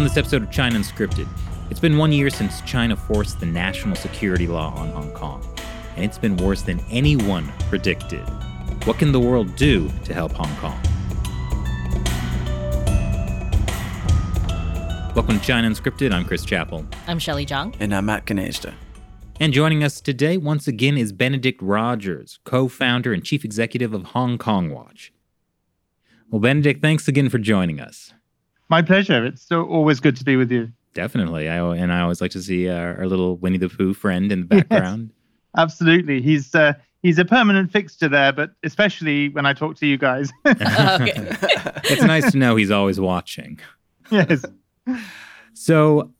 on this episode of China Unscripted, it's been 1 year since China forced the national security law on Hong Kong, and it's been worse than anyone predicted. What can the world do to help Hong Kong? Welcome to China Unscripted. I'm Chris Chappell. I'm Shelley Zhang. And I'm Matt Ganeshda. And joining us today once again is Benedict Rogers, co-founder and chief executive of Hong Kong Watch. Well, Benedict, thanks again for joining us. My pleasure. It's always good to be with you. Definitely. I always like to see our little Winnie the Pooh friend in the background. Yes, absolutely. He's a permanent fixture there, but especially when I talk to you guys. Okay. It's nice to know he's always watching. Yes. So,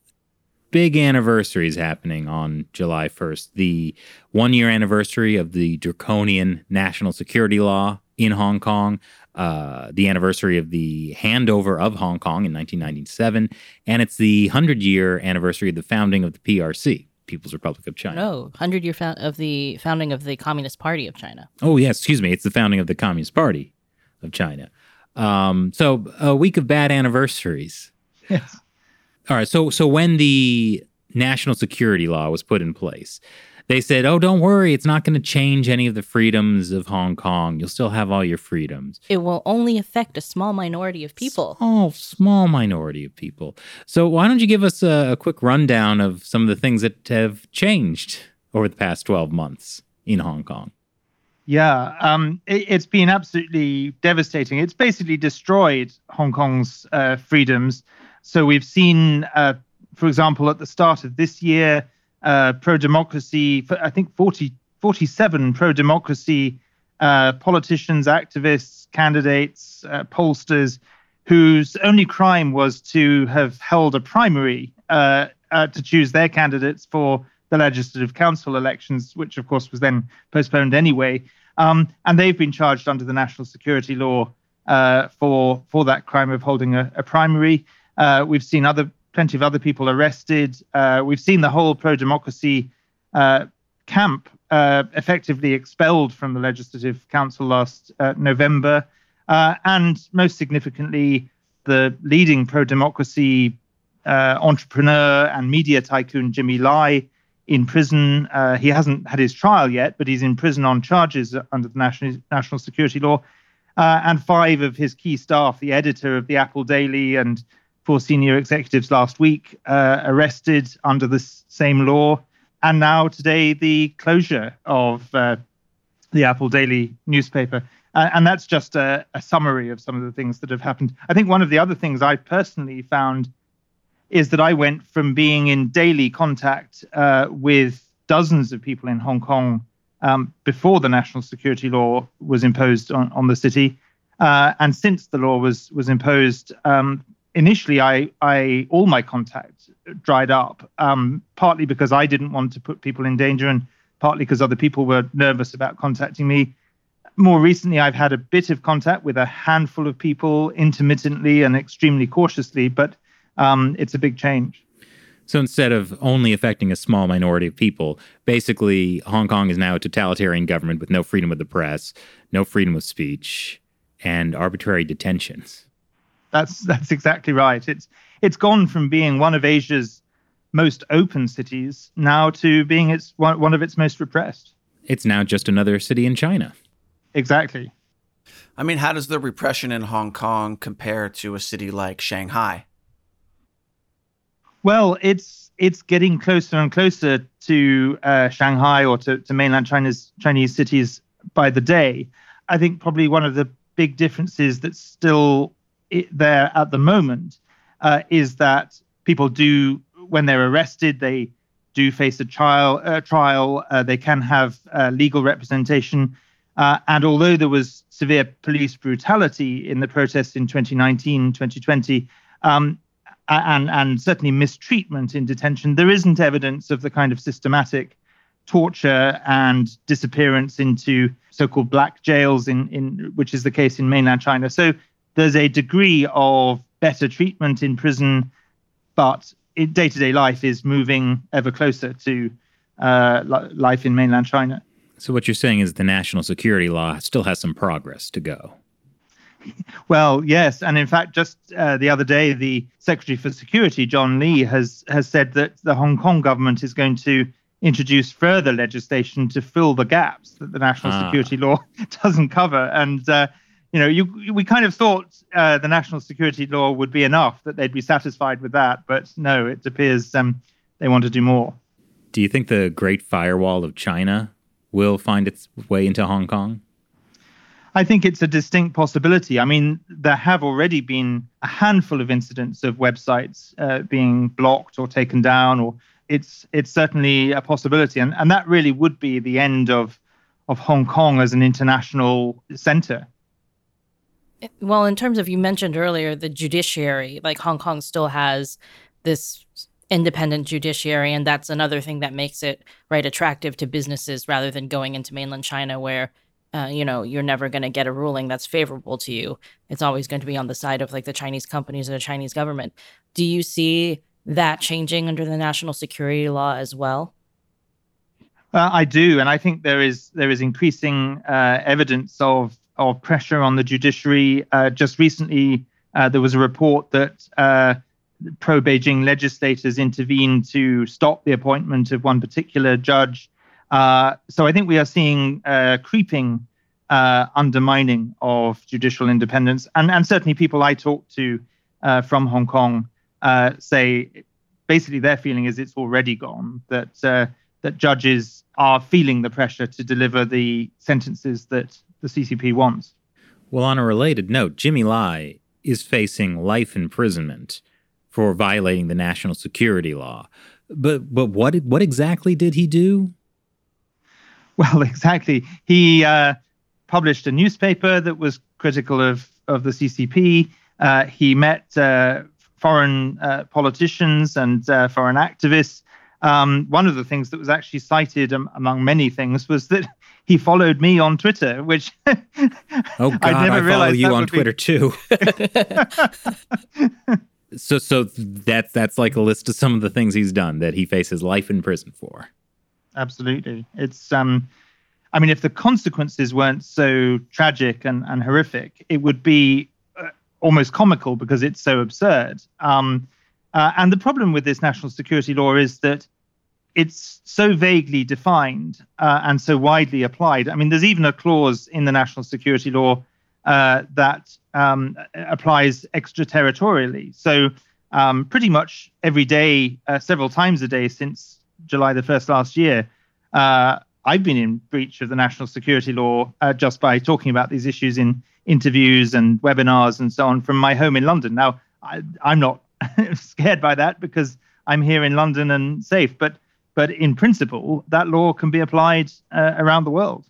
big anniversary is happening on July 1st. The one-year anniversary of the draconian national security law in Hong Kong, the anniversary of the handover of Hong Kong in 1997, and it's the 100-year anniversary of the founding of the PRC, People's Republic of China. No, 100-year of the founding of the Communist Party of China. Oh, yes, excuse me. It's the founding of the Communist Party of China. So, a week of bad anniversaries. Yes. All right, so when the national security law was put in place, they said, oh, don't worry, it's not going to change any of the freedoms of Hong Kong. You'll still have all your freedoms. It will only affect a small minority of people. Oh, small minority of people. So why don't you give us a quick rundown of some of the things that have changed over the past 12 months in Hong Kong? Yeah, it's been absolutely devastating. It's basically destroyed Hong Kong's freedoms. So we've seen, for example, at the start of this year, pro-democracy, I think 47 pro-democracy politicians, activists, candidates, pollsters, whose only crime was to have held a primary to choose their candidates for the Legislative Council elections, which, of course, was then postponed anyway. And they've been charged under the national security law for that crime of holding a primary. We've seen plenty of other people arrested. We've seen the whole pro-democracy camp effectively expelled from the Legislative Council last November. And most significantly, the leading pro-democracy entrepreneur and media tycoon Jimmy Lai in prison. He hasn't had his trial yet, but he's in prison on charges under the national security law. And five of his key staff, the editor of the Apple Daily and four senior executives last week arrested under the same law. And now today, the closure of the Apple Daily newspaper. And that's just a summary of some of the things that have happened. I think one of the other things I personally found is that I went from being in daily contact with dozens of people in Hong Kong before the national security law was imposed on the city. And since the law was imposed, initially, I all my contacts dried up, partly because I didn't want to put people in danger and partly because other people were nervous about contacting me. More recently, I've had a bit of contact with a handful of people intermittently and extremely cautiously, but it's a big change. So instead of only affecting a small minority of people, basically Hong Kong is now a totalitarian government with no freedom of the press, no freedom of speech, and arbitrary detentions. That's exactly right. It's gone from being one of Asia's most open cities now to being one of its most repressed. It's now just another city in China. Exactly. I mean, how does the repression in Hong Kong compare to a city like Shanghai? Well, it's getting closer and closer to Shanghai or to mainland Chinese cities by the day. I think probably one of the big differences that's still there at the moment is that people do, when they're arrested, they do face a trial. They can have legal representation. And although there was severe police brutality in the protests in 2019, 2020, and certainly mistreatment in detention, there isn't evidence of the kind of systematic torture and disappearance into so-called black jails, which is the case in mainland China. So there's a degree of better treatment in prison, but day-to-day life is moving ever closer to life in mainland China. So what you're saying is the national security law still has some progress to go. Well, yes. And in fact, just the other day, the Secretary for Security, John Lee, has said that the Hong Kong government is going to introduce further legislation to fill the gaps that the national security law doesn't cover. And, we kind of thought the national security law would be enough, that they'd be satisfied with that. But no, it appears they want to do more. Do you think the Great Firewall of China will find its way into Hong Kong? I think it's a distinct possibility. I mean, there have already been a handful of incidents of websites being blocked or taken down, or it's certainly a possibility. And that really would be the end of Hong Kong as an international center. Well, in terms of, you mentioned earlier, the judiciary, like Hong Kong still has this independent judiciary, and that's another thing that makes it attractive to businesses rather than going into mainland China where you're never going to get a ruling that's favorable to you. It's always going to be on the side of the Chinese companies and the Chinese government. Do you see that changing under the national security law as well? I do, and I think there is increasing evidence of pressure on the judiciary. Just recently, there was a report that pro-Beijing legislators intervened to stop the appointment of one particular judge. So I think we are seeing creeping undermining of judicial independence. And certainly people I talk to from Hong Kong say basically their feeling is it's already gone, that judges are feeling the pressure to deliver the sentences that the CCP wants. Well, on a related note, Jimmy Lai is facing life imprisonment for violating the national security law. But what exactly did he do? Well, exactly. He published a newspaper that was critical of the CCP. He met foreign politicians and foreign activists. One of the things that was actually cited among many things was that he followed me on Twitter, which I follow you on Twitter too. So that's like a list of some of the things he's done that he faces life in prison for. Absolutely. It's, if the consequences weren't so tragic and horrific, it would be almost comical because it's so absurd. And the problem with this national security law is that it's so vaguely defined and so widely applied. I mean, there's even a clause in the national security law that applies extraterritorially. So pretty much every day, several times a day since July the 1st last year, I've been in breach of the national security law just by talking about these issues in interviews and webinars and so on from my home in London. Now, I'm not scared by that because I'm here in London and safe. But in principle, that law can be applied around the world.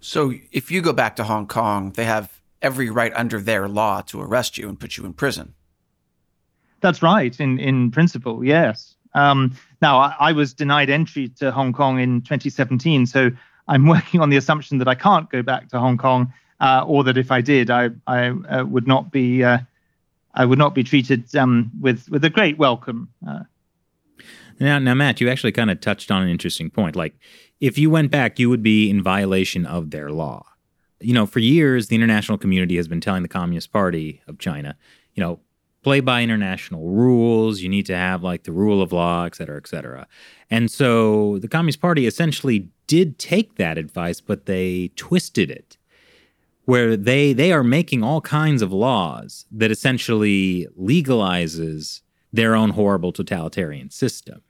So if you go back to Hong Kong, they have every right under their law to arrest you and put you in prison. That's right. In principle, yes. Now, I was denied entry to Hong Kong in 2017, so I'm working on the assumption that I can't go back to Hong Kong, or that if I did, I would not be treated with a great welcome. Now, Matt, you actually kind of touched on an interesting point. Like, if you went back, you would be in violation of their law. You know, for years, the international community has been telling the Communist Party of China, play by international rules, you need to have the rule of law, et cetera, et cetera. And so the Communist Party essentially did take that advice, but they twisted it, where they are making all kinds of laws that essentially legalizes their own horrible totalitarian system.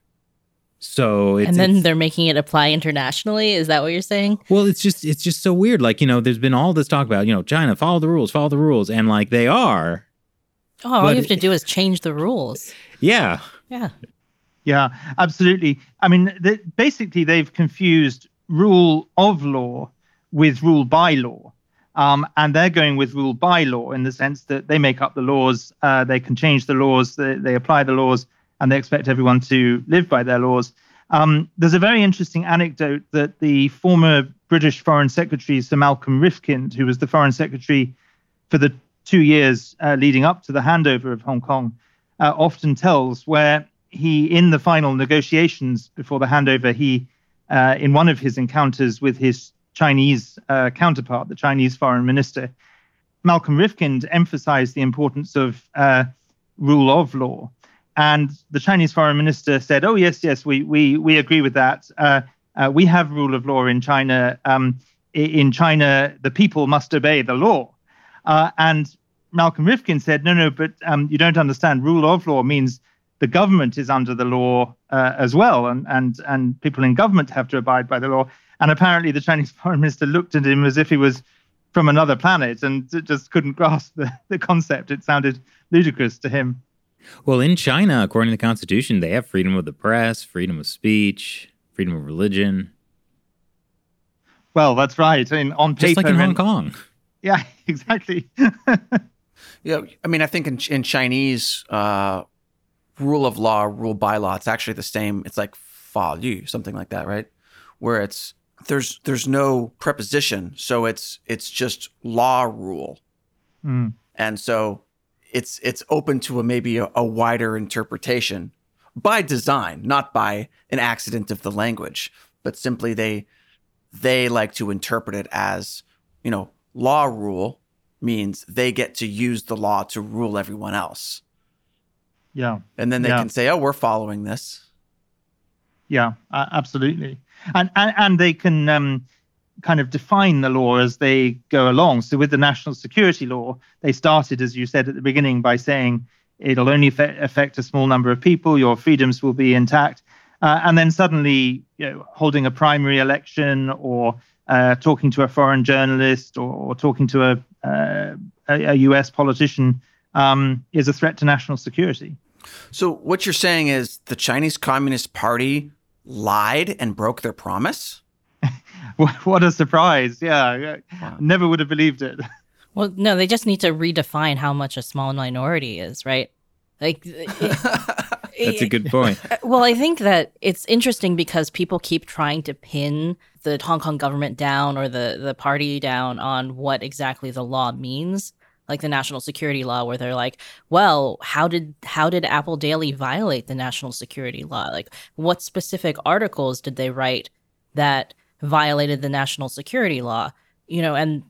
So then they're making it apply internationally? Is that what you're saying? Well, it's just so weird. There's been all this talk about, China, follow the rules, and they are. Oh, all you have to do is change the rules. Yeah. Yeah. Yeah, absolutely. I mean, basically, they've confused rule of law with rule by law. And they're going with rule by law in the sense that they make up the laws, they can change the laws, they apply the laws, and they expect everyone to live by their laws. There's a very interesting anecdote that the former British Foreign Secretary, Sir Malcolm Rifkind, who was the Foreign Secretary for the 2 years leading up to the handover of Hong Kong, often tells, where he, in the final negotiations before the handover, he, in one of his encounters with his Chinese counterpart, the Chinese foreign minister, Malcolm Rifkind emphasized the importance of rule of law. And the Chinese foreign minister said, oh, yes, we agree with that. We have rule of law in China. In China, the people must obey the law. And Malcolm Rifkind said, no, but you don't understand. Rule of law means the government is under the law as well. And people in government have to abide by the law. And apparently the Chinese foreign minister looked at him as if he was from another planet and just couldn't grasp the concept. It sounded ludicrous to him. Well, in China, according to the Constitution, they have freedom of the press, freedom of speech, freedom of religion. Well, that's right. I mean, on paper, just like in Hong Kong. Yeah, exactly. Yeah, I mean, I think in Chinese rule of law, rule by law, it's actually the same. It's like fa lü, something like that, right? Where it's there's no preposition, so it's just law rule, and so it's open to maybe a wider interpretation by design, not by an accident of the language, but simply they like to interpret it as, you know, law rule means they get to use the law to rule everyone else. Yeah. And then they can say, oh, we're following this. Yeah, absolutely. And they can kind of define the law as they go along. So with the national security law, they started, as you said at the beginning, by saying it'll only affect a small number of people, your freedoms will be intact. And then suddenly, you know, holding a primary election or talking to a foreign journalist or talking to a U.S. politician is a threat to national security. So what you're saying is the Chinese Communist Party lied and broke their promise? What a surprise. Yeah. Wow. Never would have believed it. Well, no, they just need to redefine how much a small minority is, right? Like, that's a good point. Well, I think that it's interesting because people keep trying to pin the Hong Kong government down or the party down on what exactly the law means, like the national security law, where they're like, well, how did Apple Daily violate the national security law? Like, what specific articles did they write that violated the national security law? You know, and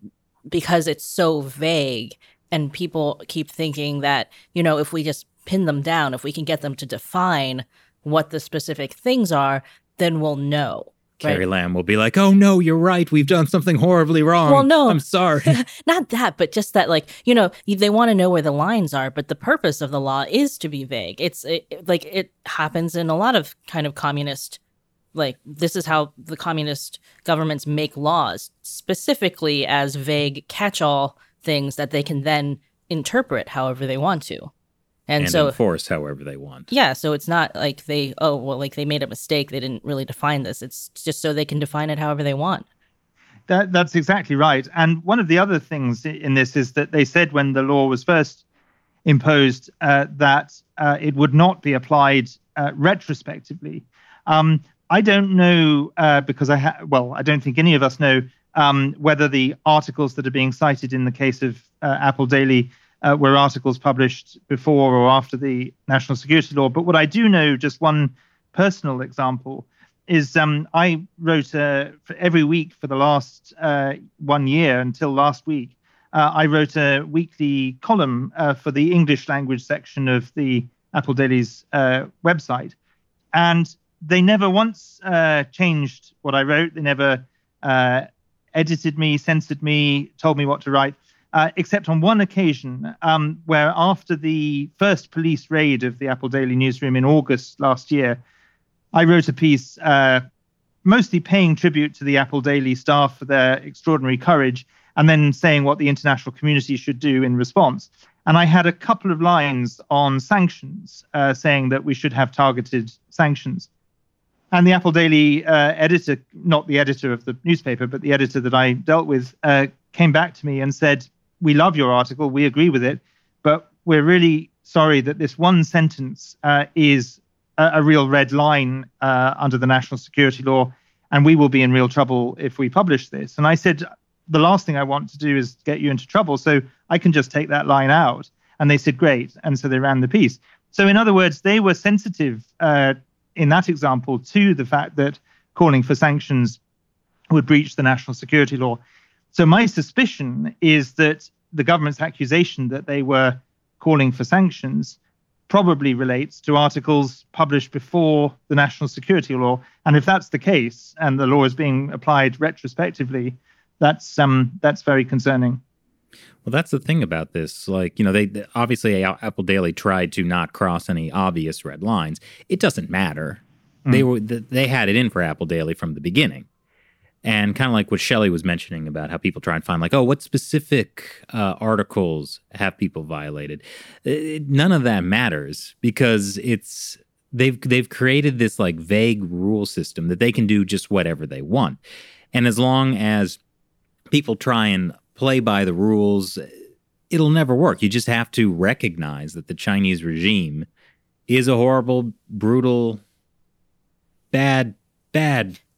because it's so vague and people keep thinking that, you know, if we just pin them down, if we can get them to define what the specific things are, then we'll know. Right? Carrie Lam will be like, oh, no, you're right. We've done something horribly wrong. Well, no. I'm sorry. Not that, but just that, like, you know, they want to know where the lines are. But the purpose of the law is to be vague. It happens in a lot of kind of communist, like, this is how the communist governments make laws, specifically as vague catch-all things that they can then interpret however they want to. And so enforce however they want. Yeah, so it's not like they made a mistake. They didn't really define this. It's just so they can define it however they want. That's exactly right. And one of the other things in this is that they said when the law was first imposed that it would not be applied retrospectively. I don't know because I don't think any of us know whether the articles that are being cited in the case of Apple Daily were articles published before or after the national security law. But what I do know, just one personal example, is I wrote for every week for the last 1 year until last week, I wrote a weekly column for the English language section of the Apple Daily's website. And they never once changed what I wrote. They never edited me, censored me, told me what to write. Except on one occasion where after the first police raid of the Apple Daily newsroom in August last year, I wrote a piece mostly paying tribute to the Apple Daily staff for their extraordinary courage and then saying what the international community should do in response. And I had a couple of lines on sanctions saying that we should have targeted sanctions. And the Apple Daily editor, not the editor of the newspaper, but the editor that I dealt with, came back to me and said, we love your article, we agree with it, but we're really sorry that this one sentence is a real red line under the national security law, and we will be in real trouble if we publish this. And I said, the last thing I want to do is get you into trouble, so I can just take that line out. And they said, great. And so they ran the piece. So in other words, they were sensitive in that example to the fact that calling for sanctions would breach the national security law. So my suspicion is that the government's accusation that they were calling for sanctions probably relates to articles published before the national security law. And if that's the case, and the law is being applied retrospectively, that's very concerning. Well, that's the thing about this. Like, you know, they obviously Apple Daily tried to not cross any obvious red lines. It doesn't matter. They had it in for Apple Daily from the beginning. And kind of like what Shelley was mentioning about how people try and find like, oh, what specific articles have people violated? None of that matters because it's they've created this like vague rule system that they can do just whatever they want. And as long as people try and play by the rules, it'll never work. You just have to recognize that the Chinese regime is a horrible, brutal, bad.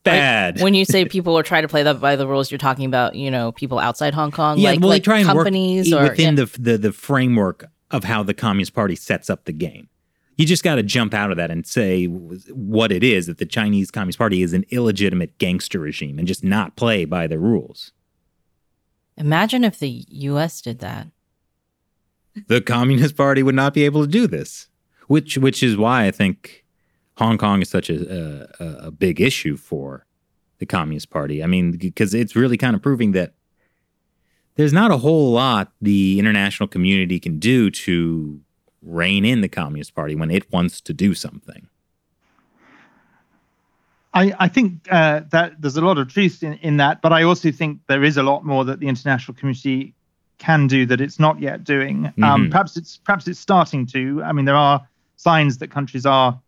Like, when you say people are trying to play that by the rules, you're talking about, you know, people outside Hong Kong, like try and companies work within the framework of how the Communist Party sets up the game. You just got to jump out of that and say what it is, that the Chinese Communist Party is an illegitimate gangster regime and just not play by the rules. Imagine if the U.S. did that. The Communist Party would not be able to do this, which is why I think Hong Kong is such a big issue for the Communist Party. I mean, because it's really kind of proving that there's not a whole lot the international community can do to rein in the Communist Party when it wants to do something. I think that there's a lot of truth in that, but I also think there is a lot more that the international community can do that it's not yet doing. Mm-hmm. Perhaps it's starting to. I mean, there are signs that countries are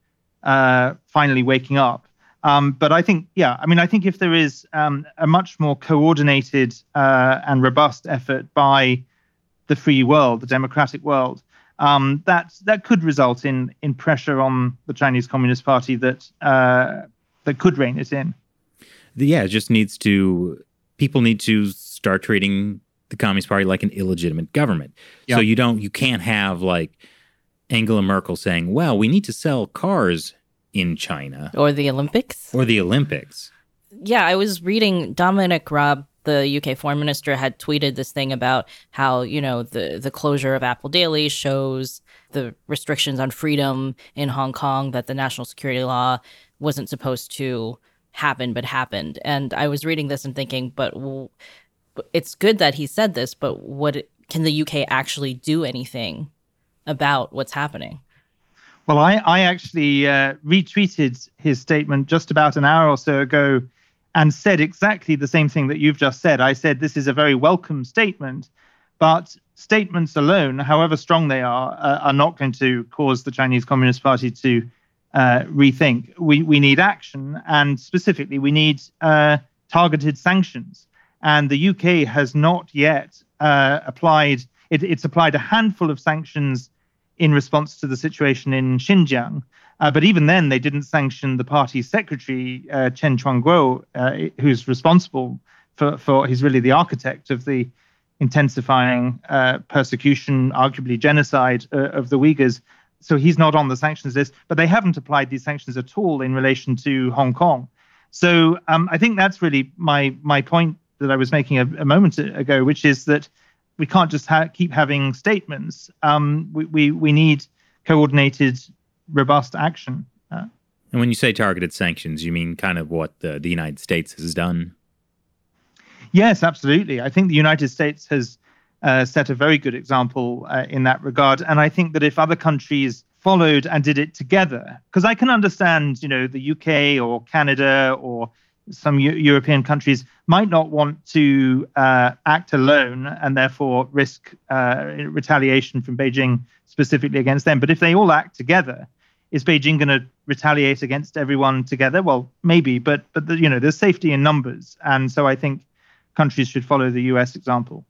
finally waking up. But I think, I think if there is a much more coordinated and robust effort by the free world, the democratic world, that could result in pressure on the Chinese Communist Party that could rein it in. Yeah, it just needs to, people need to start treating the Communist Party like an illegitimate government. Yep. So you can't have like Angela Merkel saying, well, we need to sell cars in China. Or the Olympics. Yeah, I was reading Dominic Raab, the UK foreign minister, had tweeted this thing about how, you know, the closure of Apple Daily shows the restrictions on freedom in Hong Kong, that the national security law wasn't supposed to happen, but happened. And I was reading this and thinking, but it's good that he said this, but what can the UK actually do anything about what's happening? Well, I actually retweeted his statement just about an hour or so ago and said exactly the same thing that you've just said. I said, this is a very welcome statement, but statements alone, however strong they are not going to cause the Chinese Communist Party to rethink. We need action, and specifically, we need targeted sanctions. And the UK has not yet applied. It's applied a handful of sanctions in response to the situation in Xinjiang. But even then, they didn't sanction the party secretary, Chen Quanguo, who's responsible for he's really the architect of the intensifying persecution, arguably genocide of the Uyghurs. So he's not on the sanctions list, but they haven't applied these sanctions at all in relation to Hong Kong. So I think that's really my point that I was making a moment ago, which is that we can't just keep having statements. We need coordinated, robust action. And when you say targeted sanctions, you mean kind of what the United States has done? Yes, absolutely. I think the United States has set a very good example in that regard. And I think that if other countries followed and did it together, because I can understand, you know, the UK or Canada or some European countries might not want to act alone and therefore risk retaliation from Beijing specifically against them. But if they all act together, is Beijing going to retaliate against everyone together? Well, maybe, but you know, there's safety in numbers. And so I think countries should follow the U.S. example.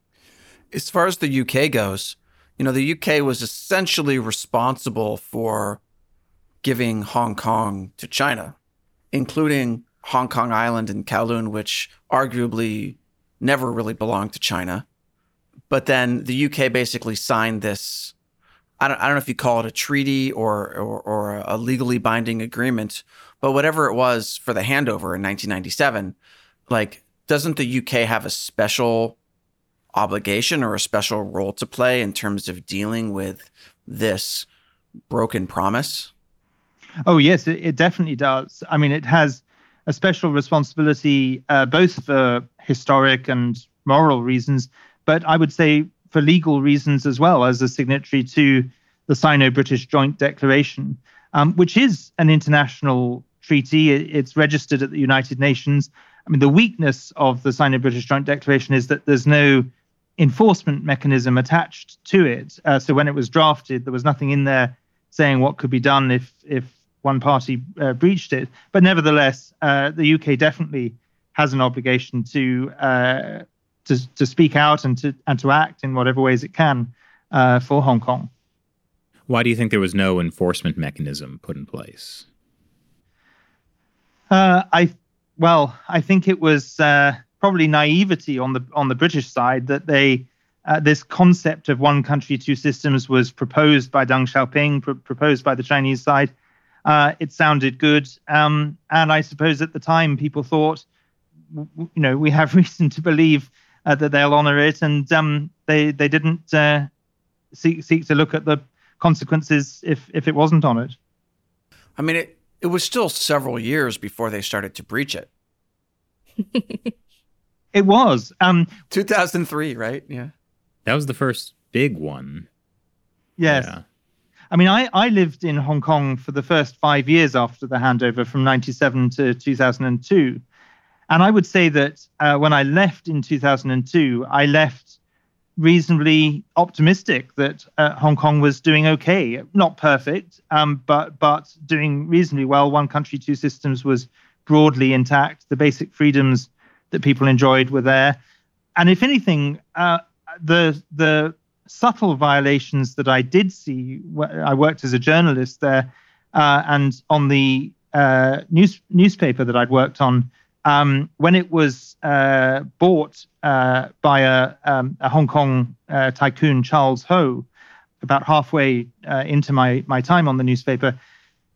As far as the UK goes, you know, the UK was essentially responsible for giving Hong Kong to China, including Hong Kong Island and Kowloon, which arguably never really belonged to China. But then the UK basically signed this, I don't know if you call it a treaty or a legally binding agreement, but whatever it was for the handover in 1997, like, doesn't the UK have a special obligation or a special role to play in terms of dealing with this broken promise? Oh, yes, it definitely does. I mean, it has a special responsibility, both for historic and moral reasons, but I would say for legal reasons as well, as a signatory to the Sino-British Joint Declaration, which is an international treaty. It's registered at the United Nations. I mean, the weakness of the Sino-British Joint Declaration is that there's no enforcement mechanism attached to it. So when it was drafted, there was nothing in there saying what could be done if one party breached it. But nevertheless, the UK definitely has an obligation to speak out and to act in whatever ways it can for Hong Kong. Why do you think there was no enforcement mechanism put in place? I think it was probably naivety on the British side that they this concept of one country, two systems was proposed by Deng Xiaoping, proposed by the Chinese side. It sounded good, and I suppose at the time people thought, we have reason to believe that they'll honor it, and they didn't seek to look at the consequences if it wasn't honored. I mean, it was still several years before they started to breach it. It was. 2003, right? Yeah. That was the first big one. Yes. Yeah. I mean, I lived in Hong Kong for the first 5 years after the handover from 1997 to 2002. And I would say that when I left in 2002, I left reasonably optimistic that Hong Kong was doing okay. Not perfect, but doing reasonably well. One country, two systems was broadly intact. The basic freedoms that people enjoyed were there. And if anything, the subtle violations that I did see, I worked as a journalist there, and on the newspaper that I'd worked on, when it was bought by a Hong Kong tycoon, Charles Ho, about halfway into my time on the newspaper,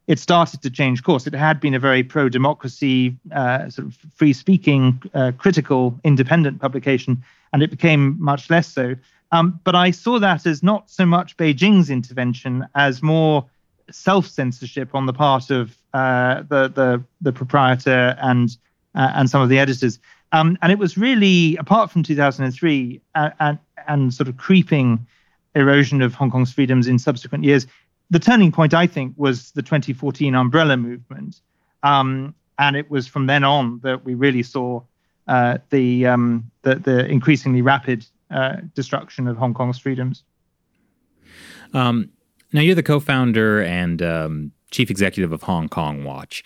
it started to change course. It had been a very pro-democracy, sort of free-speaking, critical, independent publication, and it became much less so. But I saw that as not so much Beijing's intervention as more self-censorship on the part of the proprietor and some of the editors. And it was really, apart from 2003 and sort of creeping erosion of Hong Kong's freedoms in subsequent years, the turning point, I think, was the 2014 umbrella movement. And it was from then on that we really saw the increasingly rapid destruction of Hong Kong's freedoms. Now, you're the co-founder and chief executive of Hong Kong Watch.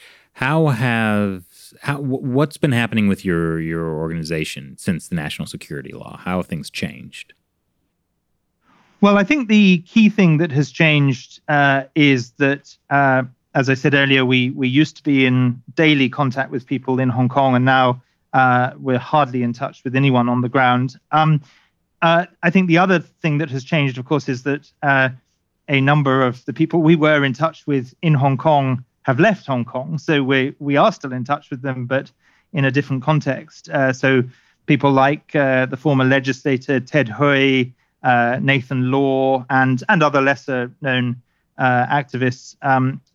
What's been happening with your organization since the national security law? How have things changed? Well, I think the key thing that has changed is that, as I said earlier, we used to be in daily contact with people in Hong Kong, and now we're hardly in touch with anyone on the ground. I think the other thing that has changed, of course, is that a number of the people we were in touch with in Hong Kong have left Hong Kong, so we are still in touch with them, but in a different context. So people like the former legislator Ted Hui, Nathan Law, and other lesser-known activists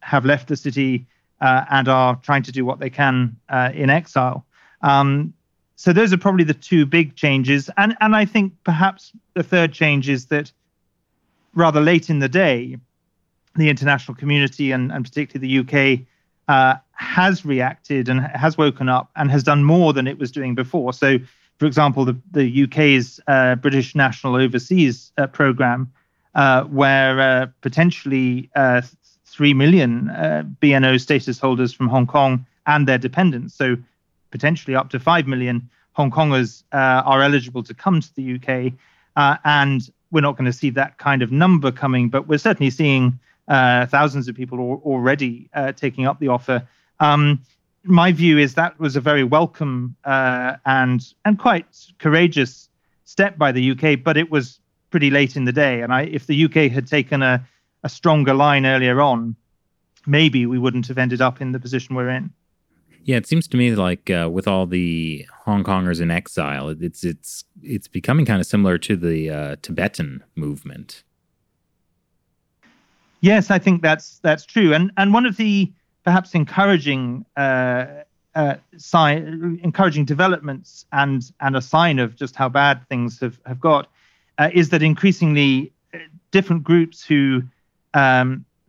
have left the city and are trying to do what they can in exile. So those are probably the two big changes, and I think perhaps the third change is that rather late in the day, the international community and particularly the UK has reacted and has woken up and has done more than it was doing before. So, for example, the UK's British National Overseas program, where potentially 3 million BNO status holders from Hong Kong and their dependents, so potentially up to 5 million Hong Kongers are eligible to come to the UK. And we're not going to see that kind of number coming, but we're certainly seeing thousands of people already taking up the offer. My view is that was a very welcome and quite courageous step by the UK, but it was pretty late in the day. And if the UK had taken a stronger line earlier on, maybe we wouldn't have ended up in the position we're in. Yeah, it seems to me like with all the Hong Kongers in exile, it's becoming kind of similar to the Tibetan movement. Yes, I think that's true. And one of the perhaps encouraging encouraging developments and a sign of just how bad things have got is that increasingly different groups who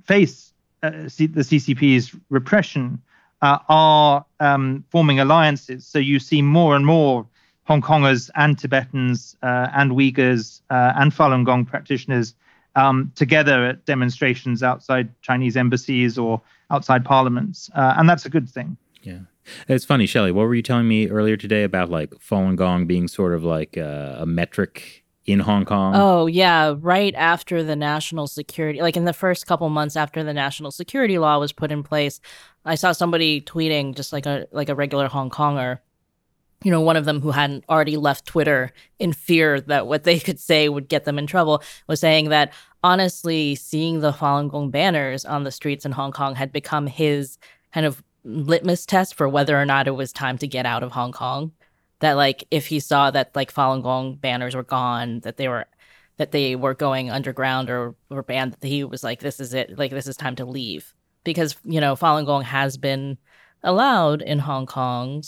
face the CCP's repression are forming alliances. So you see more and more Hong Kongers and Tibetans and Uyghurs and Falun Gong practitioners together at demonstrations outside Chinese embassies or outside parliaments. And that's a good thing. Yeah. It's funny, Shelley, what were you telling me earlier today about like Falun Gong being sort of like a metric in Hong Kong? Oh, yeah. Right after the national security, like in the first couple months after the national security law was put in place, I saw somebody tweeting just like a regular Hong Konger, you know, one of them who hadn't already left Twitter in fear that what they could say would get them in trouble, was saying that honestly, seeing the Falun Gong banners on the streets in Hong Kong had become his kind of litmus test for whether or not it was time to get out of Hong Kong. That like if he saw that like Falun Gong banners were gone, that they were going underground or banned, he was like, this is it, like this is time to leave. Because, you know, Falun Gong has been allowed in Hong Kong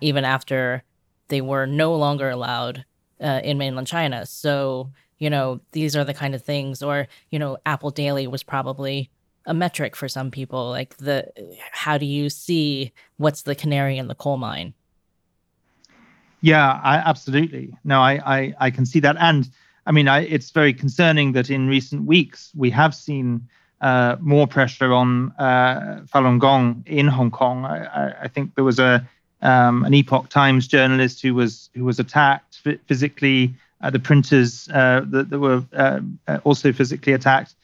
even after they were no longer allowed in mainland China. So, you know, these are the kind of things, or, you know, Apple Daily was probably a metric for some people, like how do you see what's the canary in the coal mine? Yeah, absolutely. No, I can see that. And I mean, it's very concerning that in recent weeks, we have seen more pressure on Falun Gong in Hong Kong. I think there was an Epoch Times journalist who was attacked physically. The printers that were also physically attacked.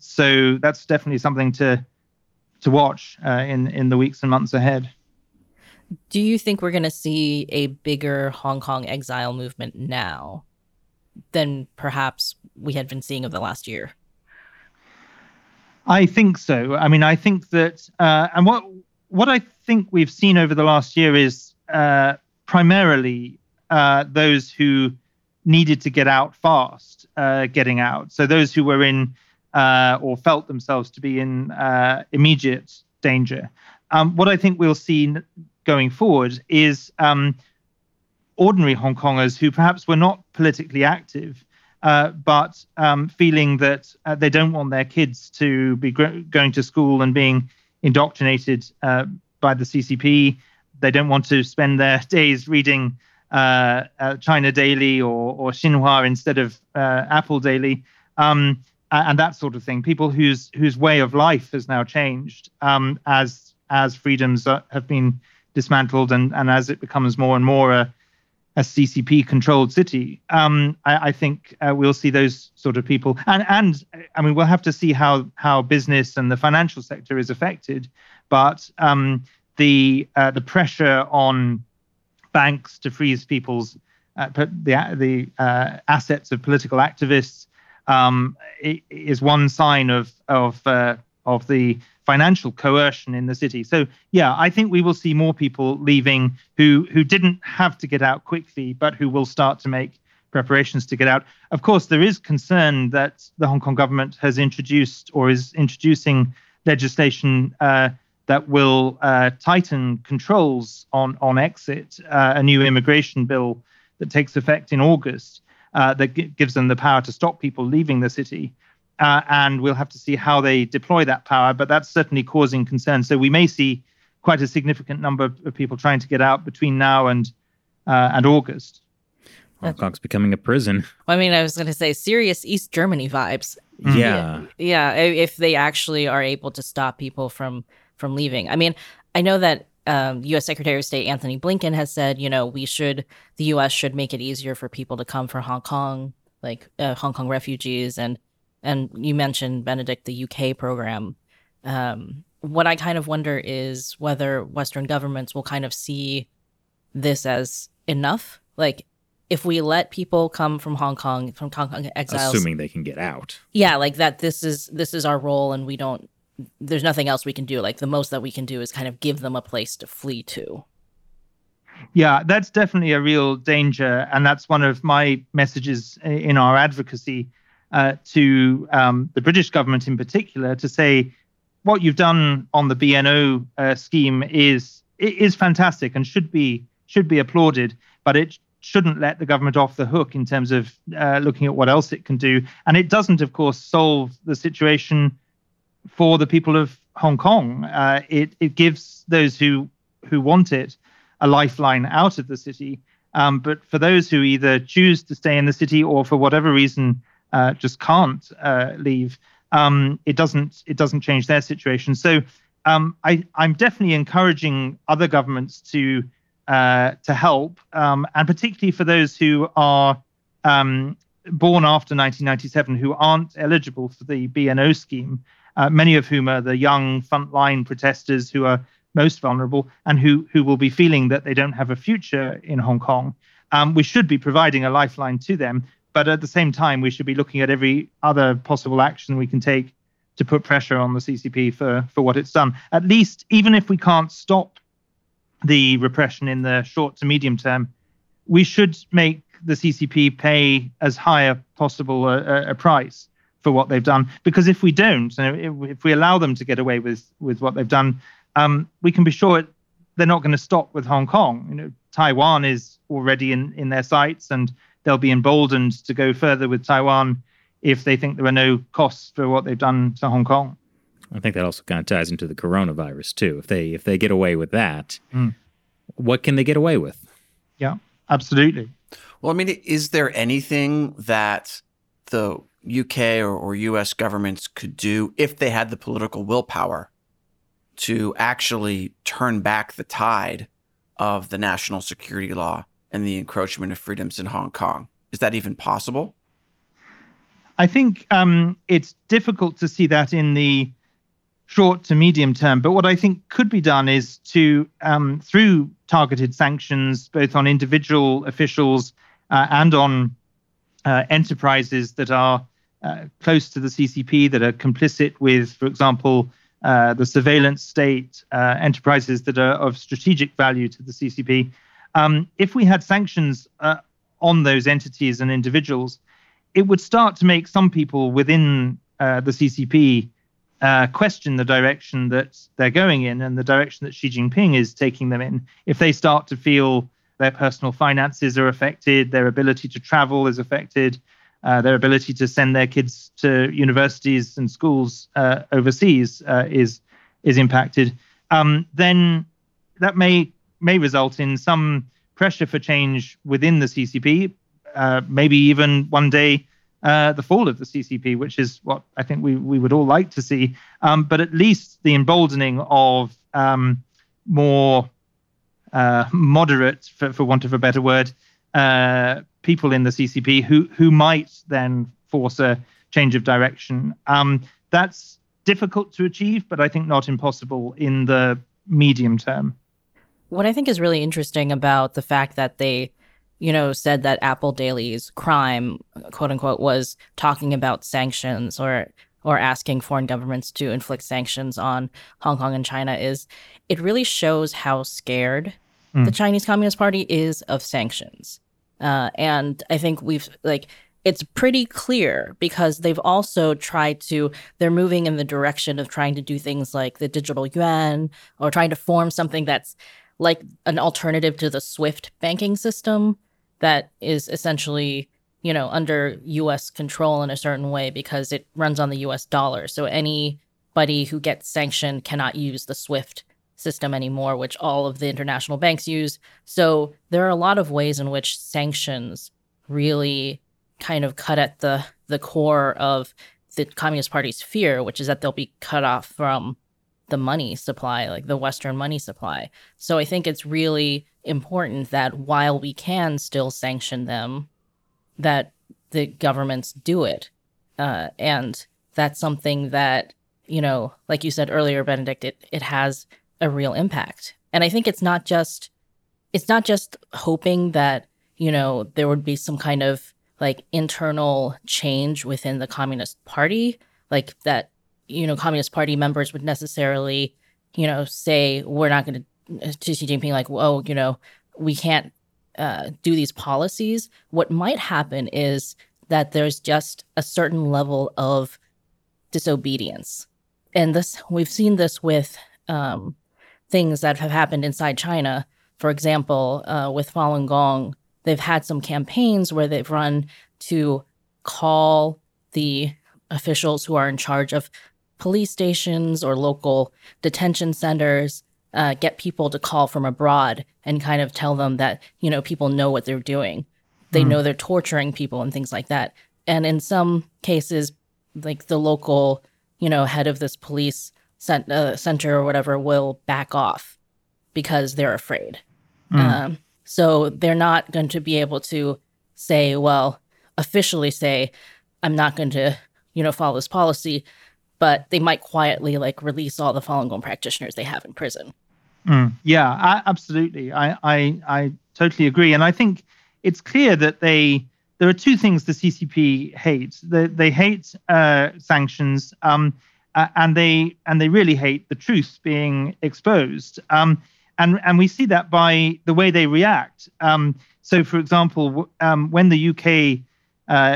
So that's definitely something to watch in the weeks and months ahead. Do you think we're going to see a bigger Hong Kong exile movement now than perhaps we had been seeing over the last year? I think so. I mean, I think that, and what I think we've seen over the last year is primarily those who needed to get out fast, getting out. So those who were in or felt themselves to be in immediate danger. What I think we'll see going forward is ordinary Hong Kongers who perhaps were not politically active, but feeling that they don't want their kids to be going to school and being indoctrinated by the CCP. They don't want to spend their days reading China Daily or Xinhua instead of Apple Daily, and that sort of thing. People whose way of life has now changed as freedoms have been dismantled and as it becomes more and more a CCP-controlled city, I think we'll see those sort of people. And I mean, we'll have to see how business and the financial sector is affected. But the pressure on banks to freeze people's the assets of political activists is one sign of the financial coercion in the city. So, yeah, I think we will see more people leaving who didn't have to get out quickly, but who will start to make preparations to get out. Of course, there is concern that the Hong Kong government has introduced or is introducing legislation that will tighten controls on exit, a new immigration bill that takes effect in August that gives them the power to stop people leaving the city. And we'll have to see how they deploy that power, but that's certainly causing concern. So we may see quite a significant number of people trying to get out between now and August. Hong Kong's becoming a prison. Well, I mean, I was going to say serious East Germany vibes. Mm-hmm. Yeah. If they actually are able to stop people from leaving. I mean, I know that U.S. Secretary of State Anthony Blinken has said, you know, the U.S. should make it easier for people to come from Hong Kong, like Hong Kong refugees And you mentioned, Benedict, the UK program. What I kind of wonder is whether Western governments will kind of see this as enough. Like, if we let people come from Hong Kong exiles, assuming they can get out. Yeah, like that. This is our role, and we don't there's nothing else we can do. Like, the most that we can do is kind of give them a place to flee to. Yeah, that's definitely a real danger. And that's one of my messages in our advocacy to the British government in particular, to say what you've done on the BNO scheme is fantastic and should be applauded, but it shouldn't let the government off the hook in terms of looking at what else it can do. And it doesn't, of course, solve the situation for the people of Hong Kong. It gives those who want it a lifeline out of the city. But for those who either choose to stay in the city or for whatever reason just can't leave, it doesn't change their situation. So I'm definitely encouraging other governments to help, and particularly for those who are born after 1997 who aren't eligible for the BNO scheme, many of whom are the young frontline protesters who are most vulnerable and who will be feeling that they don't have a future in Hong Kong. We should be providing a lifeline to them, but at the same time, we should be looking at every other possible action we can take to put pressure on the CCP for what it's done. At least, even if we can't stop the repression in the short to medium term, we should make the CCP pay as high a possible a price for what they've done. Because if we don't, if we allow them to get away with what they've done, we can be sure they're not going to stop with Hong Kong. Taiwan is already in their sights, and they'll be emboldened to go further with Taiwan if they think there are no costs for what they've done to Hong Kong. I think that also kind of ties into the coronavirus, too. If they get away with that, what can they get away with? Yeah, absolutely. Well, is there anything that the UK or US governments could do if they had the political willpower to actually turn back the tide of the national security law and the encroachment of freedoms in Hong Kong? Is that even possible? I think it's difficult to see that in the short to medium term. But what I think could be done is to, through targeted sanctions, both on individual officials and on enterprises that are close to the CCP, that are complicit with, for example, the surveillance state, enterprises that are of strategic value to the CCP. If we had sanctions on those entities and individuals, it would start to make some people within the CCP question the direction that they're going in and the direction that Xi Jinping is taking them in. If they start to feel their personal finances are affected, their ability to travel is affected, their ability to send their kids to universities and schools overseas is impacted, then that may result in some pressure for change within the CCP, maybe even one day the fall of the CCP, which is what I think we would all like to see. But at least the emboldening of more moderate, for want of a better word, people in the CCP who might then force a change of direction. That's difficult to achieve, but I think not impossible in the medium term. What I think is really interesting about the fact that they said that Apple Daily's crime, quote unquote, was talking about sanctions or asking foreign governments to inflict sanctions on Hong Kong and China, is it really shows how scared the Chinese Communist Party is of sanctions. And I think it's pretty clear because they've also they're moving in the direction of trying to do things like the digital yuan or trying to form something that's like an alternative to the SWIFT banking system that is essentially, under U.S. control in a certain way because it runs on the U.S. dollar. So anybody who gets sanctioned cannot use the SWIFT system anymore, which all of the international banks use. So there are a lot of ways in which sanctions really kind of cut at the core of the Communist Party's fear, which is that they'll be cut off from the money supply, like the Western money supply. So I think it's really important that while we can still sanction them, that the governments do it. And that's something that, like you said earlier, Benedict, it has a real impact. And I think it's not just hoping that, there would be some kind of like internal change within the Communist Party, like that Communist Party members would necessarily, say we're not going to Xi Jinping, like, whoa, we can't do these policies. What might happen is that there's just a certain level of disobedience. And this, we've seen this with things that have happened inside China. For example, with Falun Gong, they've had some campaigns where they've run to call the officials who are in charge of police stations or local detention centers, get people to call from abroad and kind of tell them that, people know what they're doing. They know they're torturing people and things like that. And in some cases, like the local, head of this police center or whatever will back off because they're afraid. So they're not going to be able to say, well, officially say, I'm not going to, follow this policy, but they might quietly release all the Falun Gong practitioners they have in prison. Yeah, absolutely. I totally agree. And I think it's clear that there are two things the CCP hates. They hate sanctions, and they really hate the truth being exposed. And we see that by the way they react. So, for example, when the UK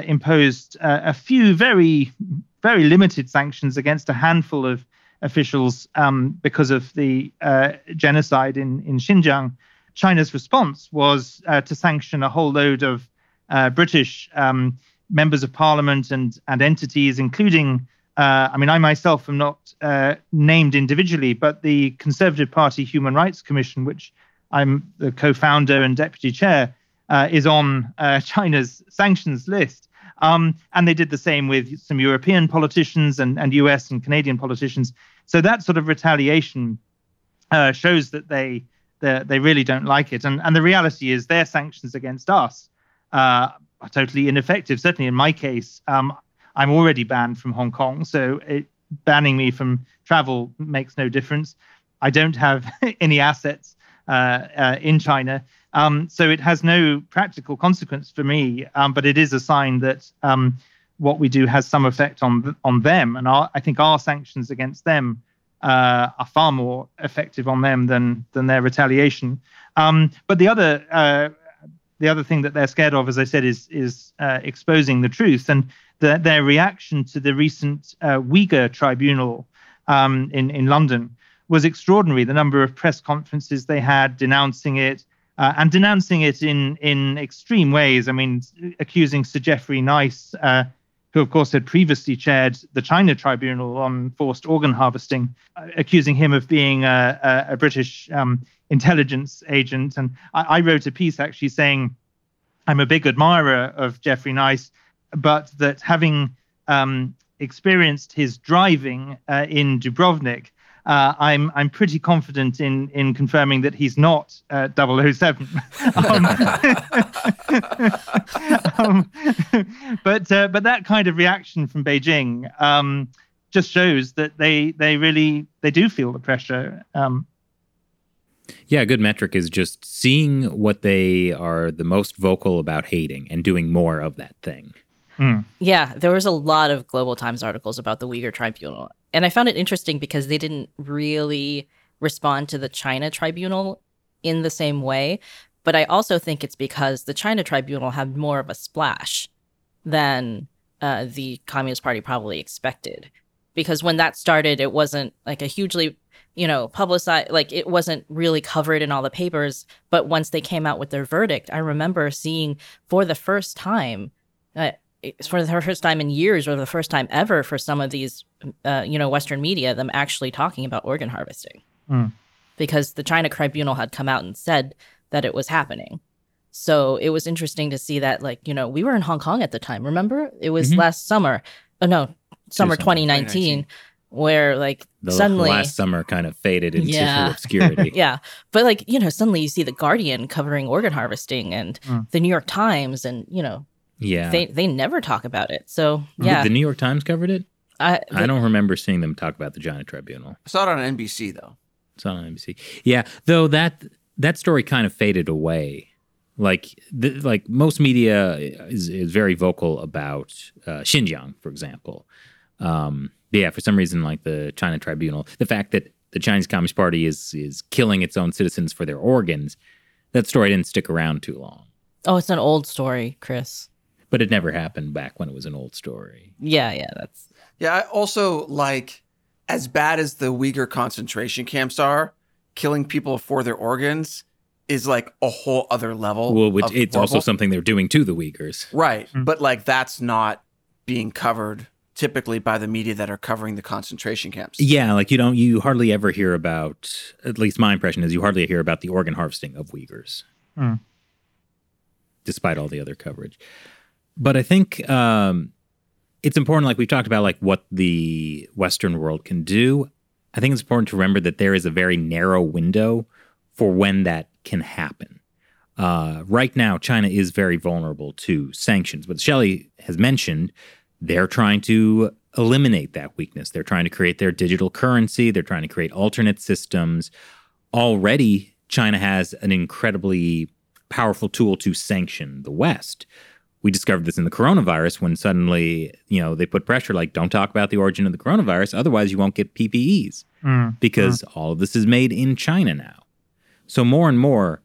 imposed a few very, very limited sanctions against a handful of officials because of the genocide in Xinjiang, China's response was to sanction a whole load of British members of parliament and entities, including, I myself am not named individually, but the Conservative Party Human Rights Commission, which I'm the co-founder and deputy chair, is on China's sanctions list. And they did the same with some European politicians and US and Canadian politicians. So that sort of retaliation shows that they really don't like it. And the reality is their sanctions against us are totally ineffective. Certainly in my case, I'm already banned from Hong Kong, so banning me from travel makes no difference. I don't have any assets in China. So it has no practical consequence for me, but it is a sign that what we do has some effect on them. And I think our sanctions against them are far more effective on them than their retaliation. But the other thing that they're scared of, as I said, is exposing the truth. And their reaction to the recent Uyghur Tribunal in London was extraordinary. The number of press conferences they had denouncing it. And denouncing it in extreme ways. I mean, accusing Sir Geoffrey Nice, who, of course, had previously chaired the China Tribunal on forced organ harvesting, accusing him of being a British intelligence agent. And I wrote a piece actually saying, I'm a big admirer of Geoffrey Nice, but that having experienced his driving in Dubrovnik, I'm pretty confident in confirming that he's not 007. But that kind of reaction from Beijing just shows that they really do feel the pressure. Yeah, a good metric is just seeing what they are the most vocal about hating and doing more of that thing. Yeah, there was a lot of Global Times articles about the Uyghur Tribunal. And I found it interesting because they didn't really respond to the China Tribunal in the same way. But I also think it's because the China Tribunal had more of a splash than the Communist Party probably expected. Because when that started, it wasn't like a hugely, publicized, like it wasn't really covered in all the papers. But once they came out with their verdict, I remember seeing for the first time in years or the first time ever for some of these, Western media, them actually talking about organ harvesting because the China Tribunal had come out and said that it was happening. So it was interesting to see that, we were in Hong Kong at the time. Remember, it was last summer. Oh, no, summer 2019, where suddenly last summer kind of faded into obscurity. Yeah. But suddenly you see The Guardian covering organ harvesting and The New York Times and, yeah, they never talk about it. So yeah, The New York Times covered it. I don't remember seeing them talk about the China Tribunal. I saw it on NBC though. It's not on NBC. Yeah, though that story kind of faded away. Like most media is very vocal about Xinjiang, for example. Yeah, for some reason, like the China Tribunal, the fact that the Chinese Communist Party is killing its own citizens for their organs, that story didn't stick around too long. Oh, it's an old story, Chris. But it never happened back when it was an old story. Yeah, that's... Yeah, I also, like, as bad as the Uyghur concentration camps are, killing people for their organs is, like, a whole other level. Well, which it's horrible. Also something they're doing to the Uyghurs. Right, but, like, that's not being covered typically by the media that are covering the concentration camps. Yeah, like, you hardly ever hear about, at least my impression is, you hardly hear about the organ harvesting of Uyghurs. Mm. Despite all the other coverage. But I think it's important, like we've talked about, like what the Western world can do. I think it's important to remember that there is a very narrow window for when that can happen. Right now, China is very vulnerable to sanctions. But Shelley has mentioned they're trying to eliminate that weakness. They're trying to create their digital currency. They're trying to create alternate systems. Already, China has an incredibly powerful tool to sanction the West. We discovered this in the coronavirus when suddenly, they put pressure like, don't talk about the origin of the coronavirus, otherwise you won't get PPEs because all of this is made in China now. So more and more,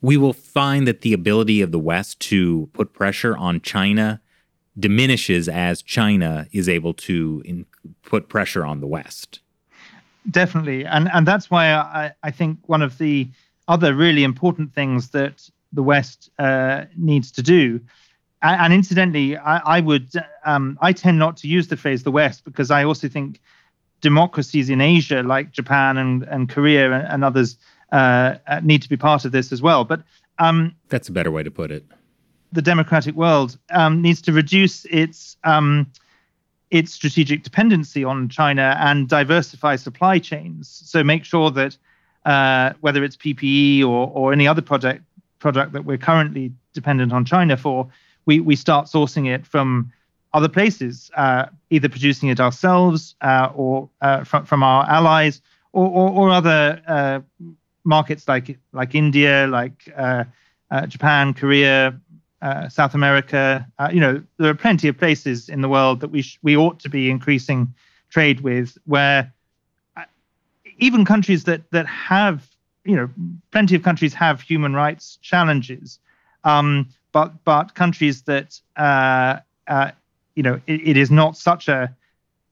we will find that the ability of the West to put pressure on China diminishes as China is able to put pressure on the West. Definitely. And that's why I think one of the other really important things that the West needs to do. And incidentally, I tend not to use the phrase the West because I also think democracies in Asia, like Japan and Korea and others, need to be part of this as well. But that's a better way to put it. The democratic world needs to reduce its strategic dependency on China and diversify supply chains. So make sure that whether it's PPE or any other product that we're currently dependent on China for, we start sourcing it from other places, either producing it ourselves or from our allies or other markets like India, like Japan, Korea, South America. There are plenty of places in the world that we ought to be increasing trade with, where even countries that have, plenty of countries have human rights challenges. But countries that, it is not such a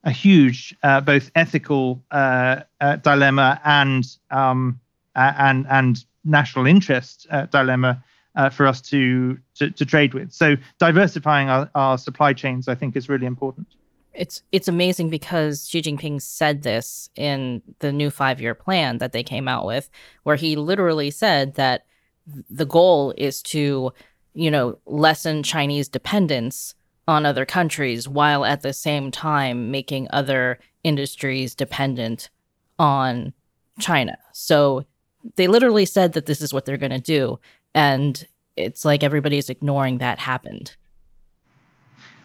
huge both ethical dilemma and national interest dilemma for us to trade with. So diversifying our supply chains, I think, is really important. It's amazing because Xi Jinping said this in the new 5-year plan that they came out with, where he literally said that the goal is to, lessen Chinese dependence on other countries while at the same time making other industries dependent on China. So they literally said that this is what they're going to do. And it's like everybody's ignoring that happened.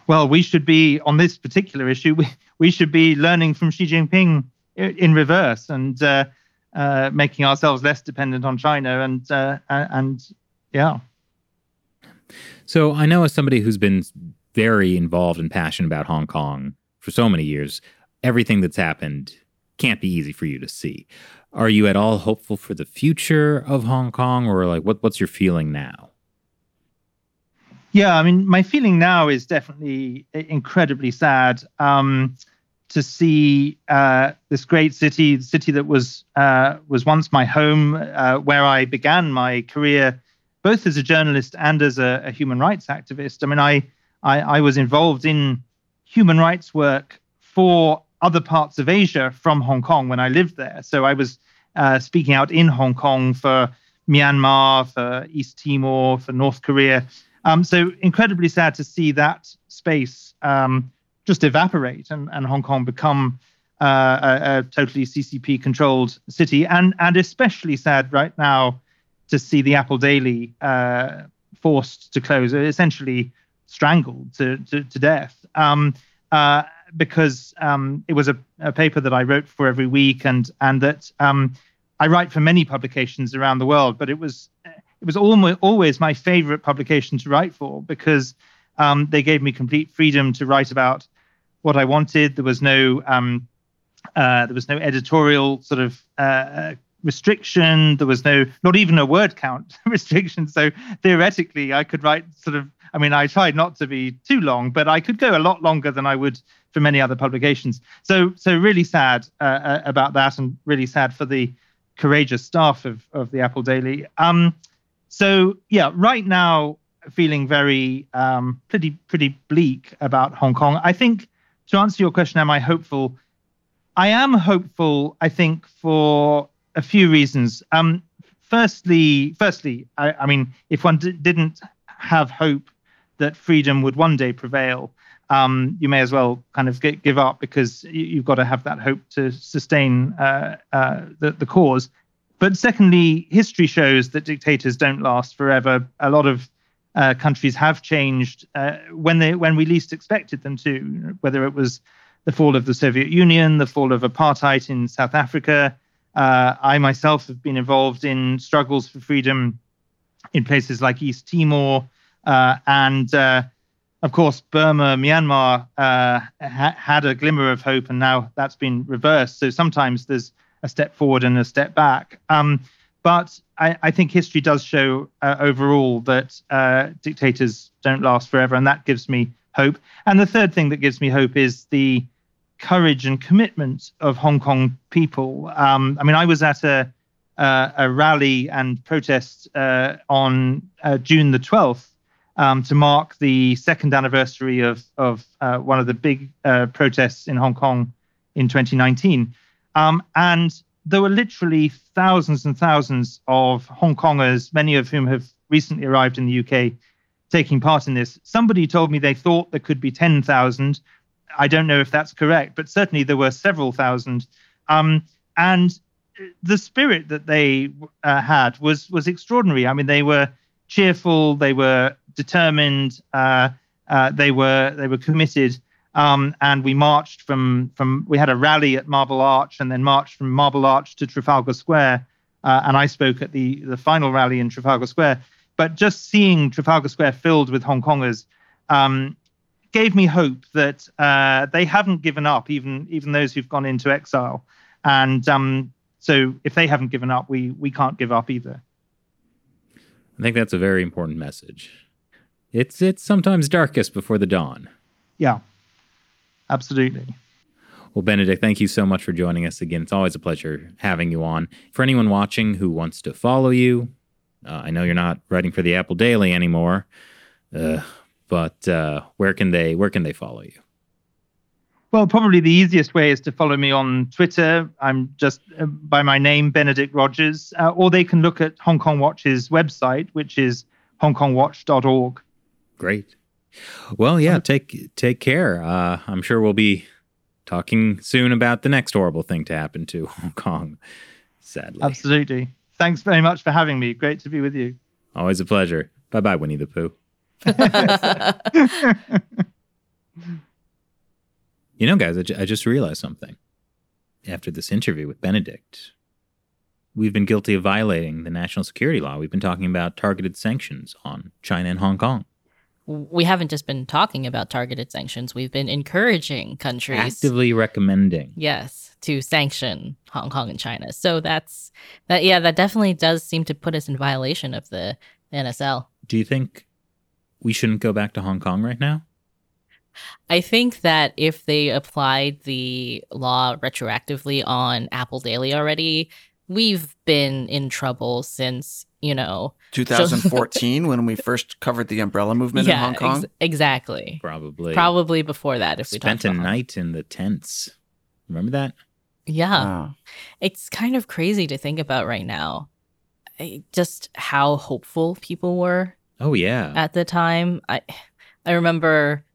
Well, we should be, on this particular issue, we should be learning from Xi Jinping in reverse and making ourselves less dependent on China and. So I know as somebody who's been very involved and passionate about Hong Kong for so many years, everything that's happened can't be easy for you to see. Are you at all hopeful for the future of Hong Kong, or like what's your feeling now? Yeah, I mean, my feeling now is definitely incredibly sad. To see this great city that was once my home, where I began my career, both as a journalist and as a human rights activist. I mean, I was involved in human rights work for other parts of Asia from Hong Kong when I lived there. So I was speaking out in Hong Kong for Myanmar, for East Timor, for North Korea. So incredibly sad to see that space just evaporate and Hong Kong become a totally CCP-controlled city. And especially sad right now to see the Apple Daily forced to close, essentially strangled to death, because it was a paper that I wrote for every week and that I write for many publications around the world, but it was always my favorite publication to write for because they gave me complete freedom to write about what I wanted. There was no editorial sort of restriction. There was no, not even a word count restriction. So theoretically, I could write sort of, I mean, I tried not to be too long, but I could go a lot longer than I would for many other publications. So really sad about that, and really sad for the courageous staff of the Apple Daily. So yeah, right now, feeling very pretty bleak about Hong Kong. I think to answer your question, am I hopeful? I am hopeful, I think, for a few reasons. Firstly, I mean, if one didn't have hope that freedom would one day prevail, you may as well kind of give up, because you've got to have that hope to sustain the cause. But secondly, history shows that dictators don't last forever. A lot of countries have changed when we least expected them to, whether it was the fall of the Soviet Union, the fall of apartheid in South Africa. I myself have been involved in struggles for freedom in places like East Timor and of course, Burma, Myanmar had a glimmer of hope, and now that's been reversed. So sometimes there's a step forward and a step back. But I think history does show overall that dictators don't last forever, and that gives me hope. And the third thing that gives me hope is the courage and commitment of Hong Kong people. I mean, I was at a rally and protest on June the 12th to mark the second anniversary of one of the big protests in Hong Kong in 2019. And there were literally thousands and thousands of Hong Kongers, many of whom have recently arrived in the UK, taking part in this. Somebody told me they thought there could be 10,000. I don't know if that's correct, but certainly there were several thousand. And the spirit that they had was extraordinary. I mean, they were cheerful, they were determined, they were committed. And we marched we had a rally at Marble Arch, and then marched from Marble Arch to Trafalgar Square. And I spoke at the final rally in Trafalgar Square. But just seeing Trafalgar Square filled with Hong Kongers gave me hope that they haven't given up, even those who've gone into exile. And so if they haven't given up, we can't give up either. I think that's a very important message. It's sometimes darkest before the dawn. Yeah. Absolutely. Well, Benedict, thank you so much for joining us again. It's always a pleasure having you on. For anyone watching who wants to follow you, I know you're not writing for the Apple Daily anymore, but where can they follow you? Well, probably the easiest way is to follow me on Twitter. I'm just by my name, Benedict Rogers, or they can look at Hong Kong Watch's website, which is hongkongwatch.org. Great. Well, yeah, take care. I'm sure we'll be talking soon about the next horrible thing to happen to Hong Kong, sadly. Absolutely. Thanks very much for having me. Great to be with you. Always a pleasure. Bye-bye, Winnie the Pooh. You know, guys, I just realized something. After this interview with Benedict, we've been guilty of violating the national security law. We've been talking about targeted sanctions on China and Hong Kong. We haven't just been talking about targeted sanctions. We've been encouraging countries. Actively recommending. Yes, to sanction Hong Kong and China. So that's that. Yeah, that definitely does seem to put us in violation of the NSL. Do you think we shouldn't go back to Hong Kong right now? I think that if they applied the law retroactively on Apple Daily already, we've been in trouble since, 2014 when we first covered the umbrella movement in Hong Kong? Exactly. Probably before that, if we talked about spent a night in the tents. Remember that? Yeah. Wow. It's kind of crazy to think about right now, just how hopeful people were. Oh, yeah. At the time. I remember,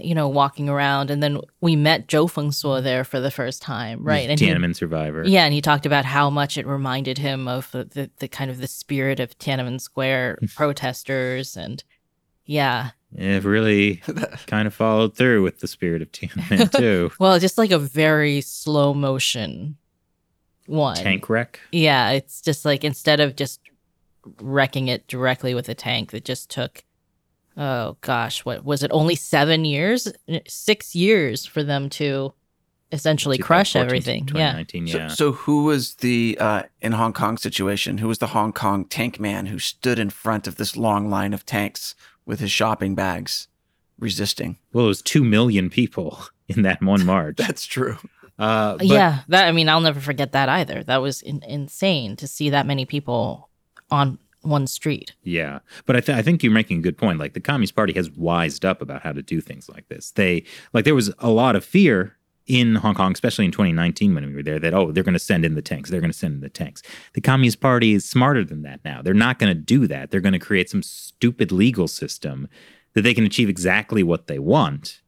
walking around, and then we met Zhou Fengsuo there for the first time, right? And Tiananmen survivor. Yeah, and he talked about how much it reminded him of the kind of the spirit of Tiananmen Square protesters, and yeah. It really kind of followed through with the spirit of Tiananmen, too. Well, just like a very slow motion one. Tank wreck? Yeah, it's just like instead of just wrecking it directly with a tank, it just took what was it? Only 6 years for them to essentially crush everything. 2019, yeah. So who was the, in Hong Kong situation, who was the Hong Kong tank man who stood in front of this long line of tanks with his shopping bags resisting? Well, it was 2 million people in that one march. That's true. But, yeah, that, I mean, I'll never forget that either. That was insane to see that many people on one street. Yeah, but I think you're making a good point. Like, the Communist Party has wised up about how to do things like this. They, like, there was a lot of fear in Hong Kong, especially in 2019 when we were there, that, oh, they're going to send in the tanks. They're going to send in the tanks. The Communist Party is smarter than that now. They're not going to do that. They're going to create some stupid legal system that they can achieve exactly what they want.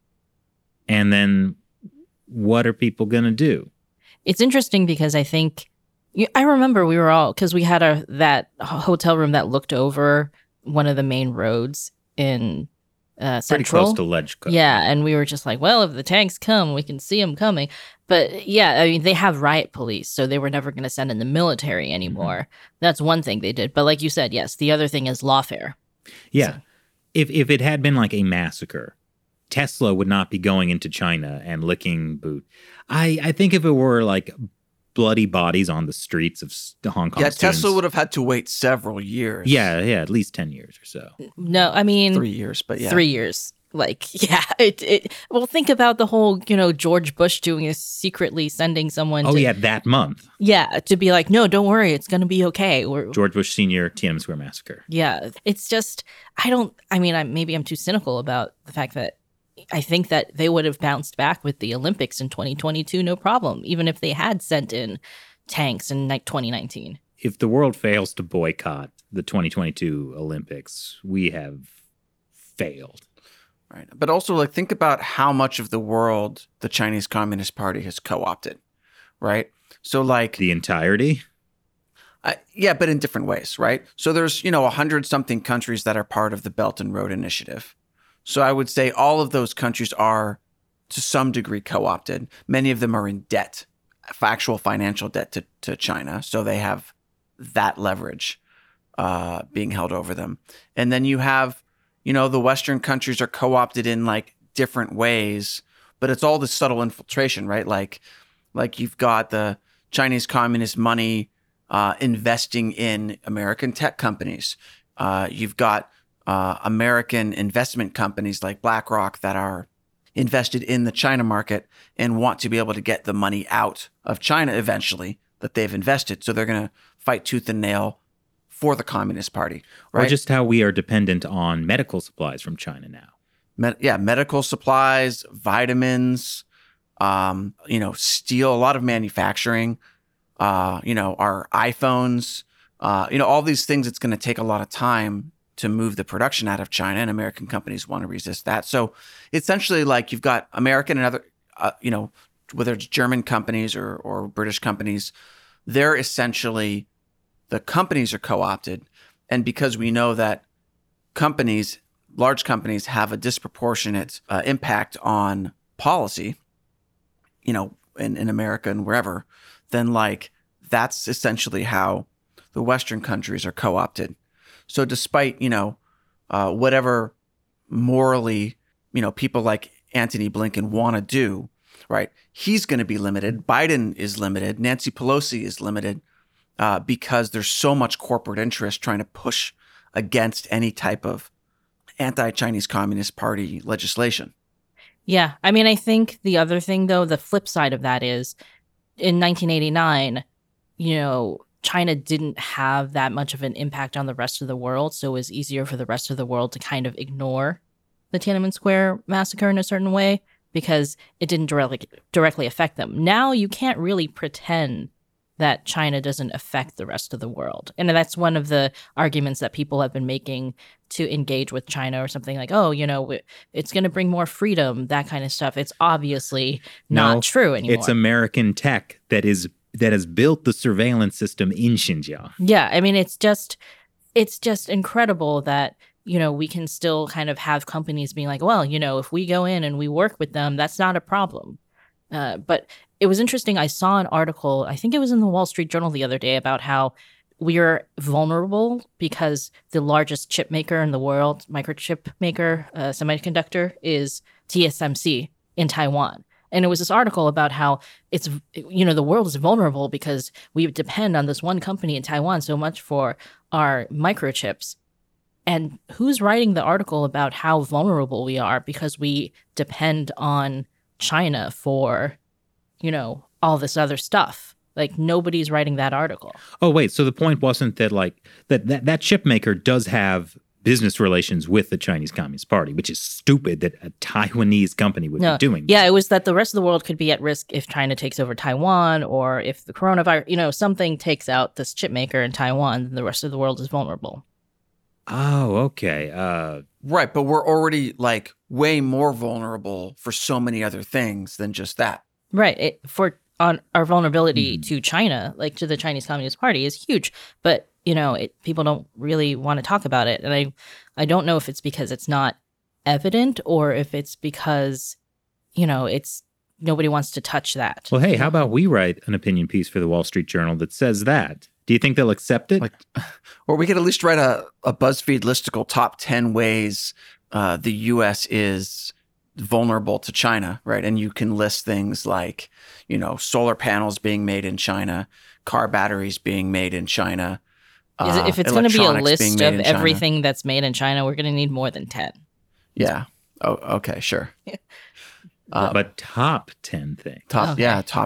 And then what are people going to do? It's interesting because I think, I remember we were all, because we had that hotel room that looked over one of the main roads in Central. Pretty close to Ledge Coast. Yeah, and we were just like, well, if the tanks come, we can see them coming. But yeah, I mean, they have riot police, so they were never going to send in the military anymore. Mm-hmm. That's one thing they did. But like you said, yes, the other thing is lawfare. Yeah. So. If it had been like a massacre, Tesla would not be going into China and licking boot. I think if it were like bloody bodies on the streets of Hong Kong. Yeah, students, Tesla would have had to wait several years. Yeah, at least 10 years or so. No, I mean 3 years, but yeah. 3 years. Like, yeah. Well, think about the whole, George Bush secretly sending someone that month. Yeah, to be like, no, don't worry, it's going to be okay. George Bush Sr., Tiananmen Square Massacre. Yeah, it's just, maybe I'm too cynical about the fact that I think that they would have bounced back with the Olympics in 2022, no problem, even if they had sent in tanks in 2019. If the world fails to boycott the 2022 Olympics, we have failed. Right. But also, like, think about how much of the world the Chinese Communist Party has co-opted, right? So, like... The entirety? Yeah, but in different ways, right? So there's, 100-something countries that are part of the Belt and Road Initiative. So I would say all of those countries are, to some degree, co-opted. Many of them are in debt, actual financial debt to China. So they have that leverage being held over them. And then you have... the Western countries are co-opted in like different ways, but it's all this subtle infiltration, right? Like you've got the Chinese communist money investing in American tech companies. You've got American investment companies like BlackRock that are invested in the China market and want to be able to get the money out of China eventually that they've invested. So they're going to fight tooth and nail for the Communist Party, right? Or just how we are dependent on medical supplies from China now. Medical supplies, vitamins, steel, a lot of manufacturing, our iPhones, all these things. It's going to take a lot of time to move the production out of China, and American companies want to resist that. So essentially, like, you've got American and other, whether it's German companies or British companies, they're essentially... The companies are co-opted, and because we know that large companies have a disproportionate impact on policy, in America and wherever, then like that's essentially how the Western countries are co-opted. So despite, whatever morally, people like Antony Blinken want to do, right, he's going to be limited. Biden is limited. Nancy Pelosi is limited. Because there's so much corporate interest trying to push against any type of anti-Chinese Communist Party legislation. Yeah. I mean, I think the other thing, though, the flip side of that is in 1989, China didn't have that much of an impact on the rest of the world. So it was easier for the rest of the world to kind of ignore the Tiananmen Square massacre in a certain way because it didn't directly affect them. Now you can't really pretend that China doesn't affect the rest of the world. And that's one of the arguments that people have been making to engage with China or something like, oh, it's going to bring more freedom, that kind of stuff. It's obviously not true anymore. It's American tech that has built the surveillance system in Xinjiang. Yeah, I mean, it's just incredible that, we can still kind of have companies being like, well, if we go in and we work with them, that's not a problem. But it was interesting. I saw an article, I think it was in the Wall Street Journal the other day, about how we are vulnerable because the largest chip maker in the world, microchip maker, semiconductor, is TSMC in Taiwan. And it was this article about how it's, you know, the world is vulnerable because we depend on this one company in Taiwan so much for our microchips. And who's writing the article about how vulnerable we are because we depend on China for, you know, all this other stuff? Like, nobody's writing that article. Oh, wait. So the point wasn't that, like, that chip maker does have business relations with the Chinese Communist Party, which is stupid that a Taiwanese company would be doing this. Yeah, it was that the rest of the world could be at risk if China takes over Taiwan, or if the coronavirus, you know, something takes out this chip maker in Taiwan, then the rest of the world is vulnerable. Oh, okay. Right, but we're already, like, way more vulnerable for so many other things than just that. Right. On our vulnerability to China, like to the Chinese Communist Party, is huge. But, you know, people don't really want to talk about it. And I don't know if it's because it's not evident or if it's because, you know, it's nobody wants to touch that. Well, hey, how about we write an opinion piece for the Wall Street Journal that says that? Do you think they'll accept it? Like, or we could at least write a BuzzFeed listicle, top 10 ways the U.S. is vulnerable to China, right? And you can list things like, you know, solar panels being made in China, car batteries being made in China. If it's going to be a list of everything that's made in China, we're going to need more than 10. Yeah. Oh, okay, sure. But top 10 things. Top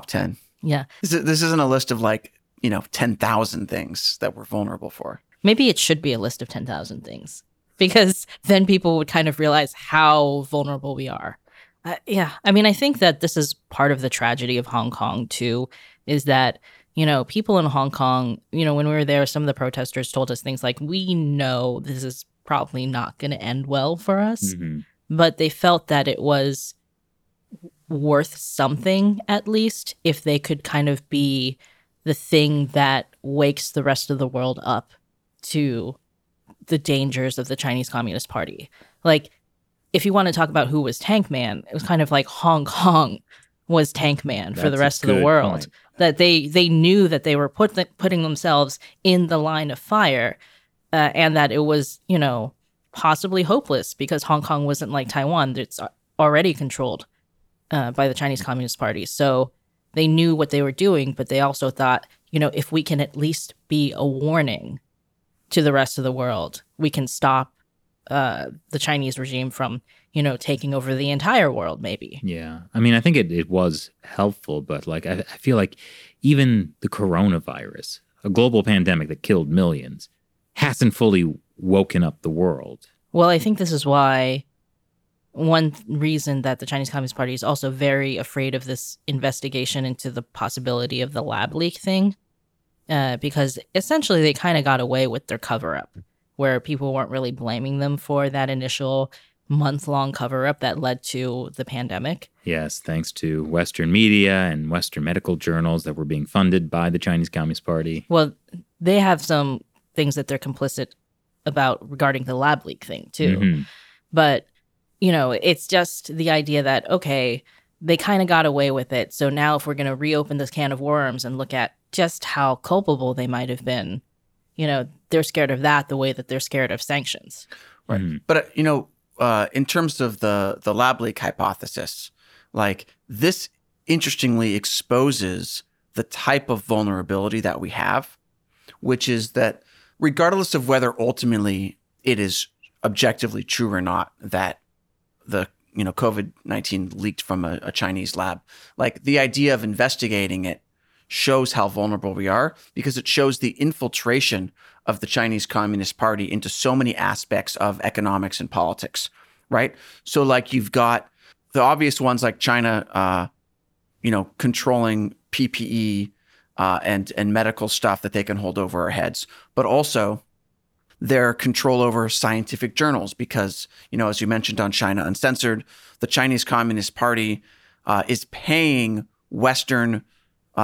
10. Yeah. This isn't a list of, like, you know, 10,000 things that we're vulnerable for. Maybe it should be a list of 10,000 things. Because then people would kind of realize how vulnerable we are. I mean, I think that this is part of the tragedy of Hong Kong, too, is that, you know, people in Hong Kong, you know, when we were there, some of the protesters told us things like, we know this is probably not going to end well for us. Mm-hmm. But they felt that it was worth something, at least, if they could kind of be the thing that wakes the rest of the world up to the dangers of the Chinese Communist Party. Like, if you want to talk about who was Tank Man, it was kind of like Hong Kong was Tank Man for the rest of the world. Point. That they knew that they were putting themselves in the line of fire, and that it was, you know, possibly hopeless because Hong Kong wasn't like Taiwan. It's already controlled by the Chinese Communist Party. So they knew what they were doing, but they also thought, you know, if we can at least be a warning to the rest of the world, we can stop the Chinese regime from, you know, taking over the entire world, maybe. Yeah. I mean, I think it was helpful, but, like, I feel like even the coronavirus, a global pandemic that killed millions, hasn't fully woken up the world. Well, I think this is why one reason that the Chinese Communist Party is also very afraid of this investigation into the possibility of the lab leak thing. Because essentially they kind of got away with their cover-up, where people weren't really blaming them for that initial month-long cover-up that led to the pandemic. Yes, thanks to Western media and Western medical journals that were being funded by the Chinese Communist Party. Well, they have some things that they're complicit about regarding the lab leak thing, too. Mm-hmm. But, you know, it's just the idea that, okay, they kind of got away with it, so now if we're going to reopen this can of worms and look at just how culpable they might have been, you know, they're scared of that the way that they're scared of sanctions. Right. Mm. But, you know, in terms of the lab leak hypothesis, like, this interestingly exposes the type of vulnerability that we have, which is that regardless of whether ultimately it is objectively true or not that the, you know, COVID-19 leaked from a Chinese lab, like, the idea of investigating it shows how vulnerable we are, because it shows the infiltration of the Chinese Communist Party into so many aspects of economics and politics, right? So, like, you've got the obvious ones, like China, you know, controlling PPE and medical stuff that they can hold over our heads, but also their control over scientific journals, because, you know, as you mentioned on China Uncensored, the Chinese Communist Party is paying Western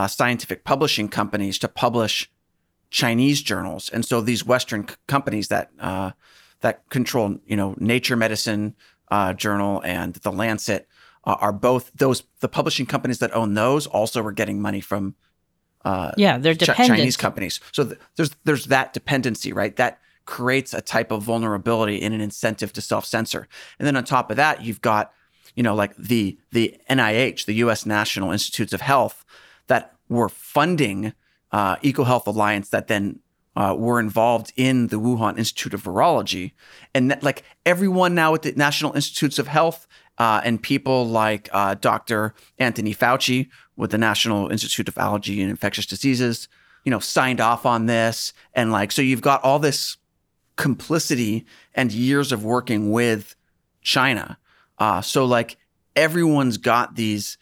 scientific publishing companies to publish Chinese journals. And so these Western companies that control, you know, Nature Medicine journal and The Lancet are both those, the publishing companies that own those also were getting money from they're dependent. Chinese companies. So there's that dependency, right? That creates a type of vulnerability and an incentive to self-censor. And then on top of that, you've got, like the NIH, the U.S. National Institutes of Health, that were funding EcoHealth Alliance that then were involved in the Wuhan Institute of Virology. And that, like, everyone now at the National Institutes of Health and people like Dr. Anthony Fauci with the National Institute of Allergy and Infectious Diseases, signed off on this. And so you've got all this complicity and years of working with China. So everyone's got these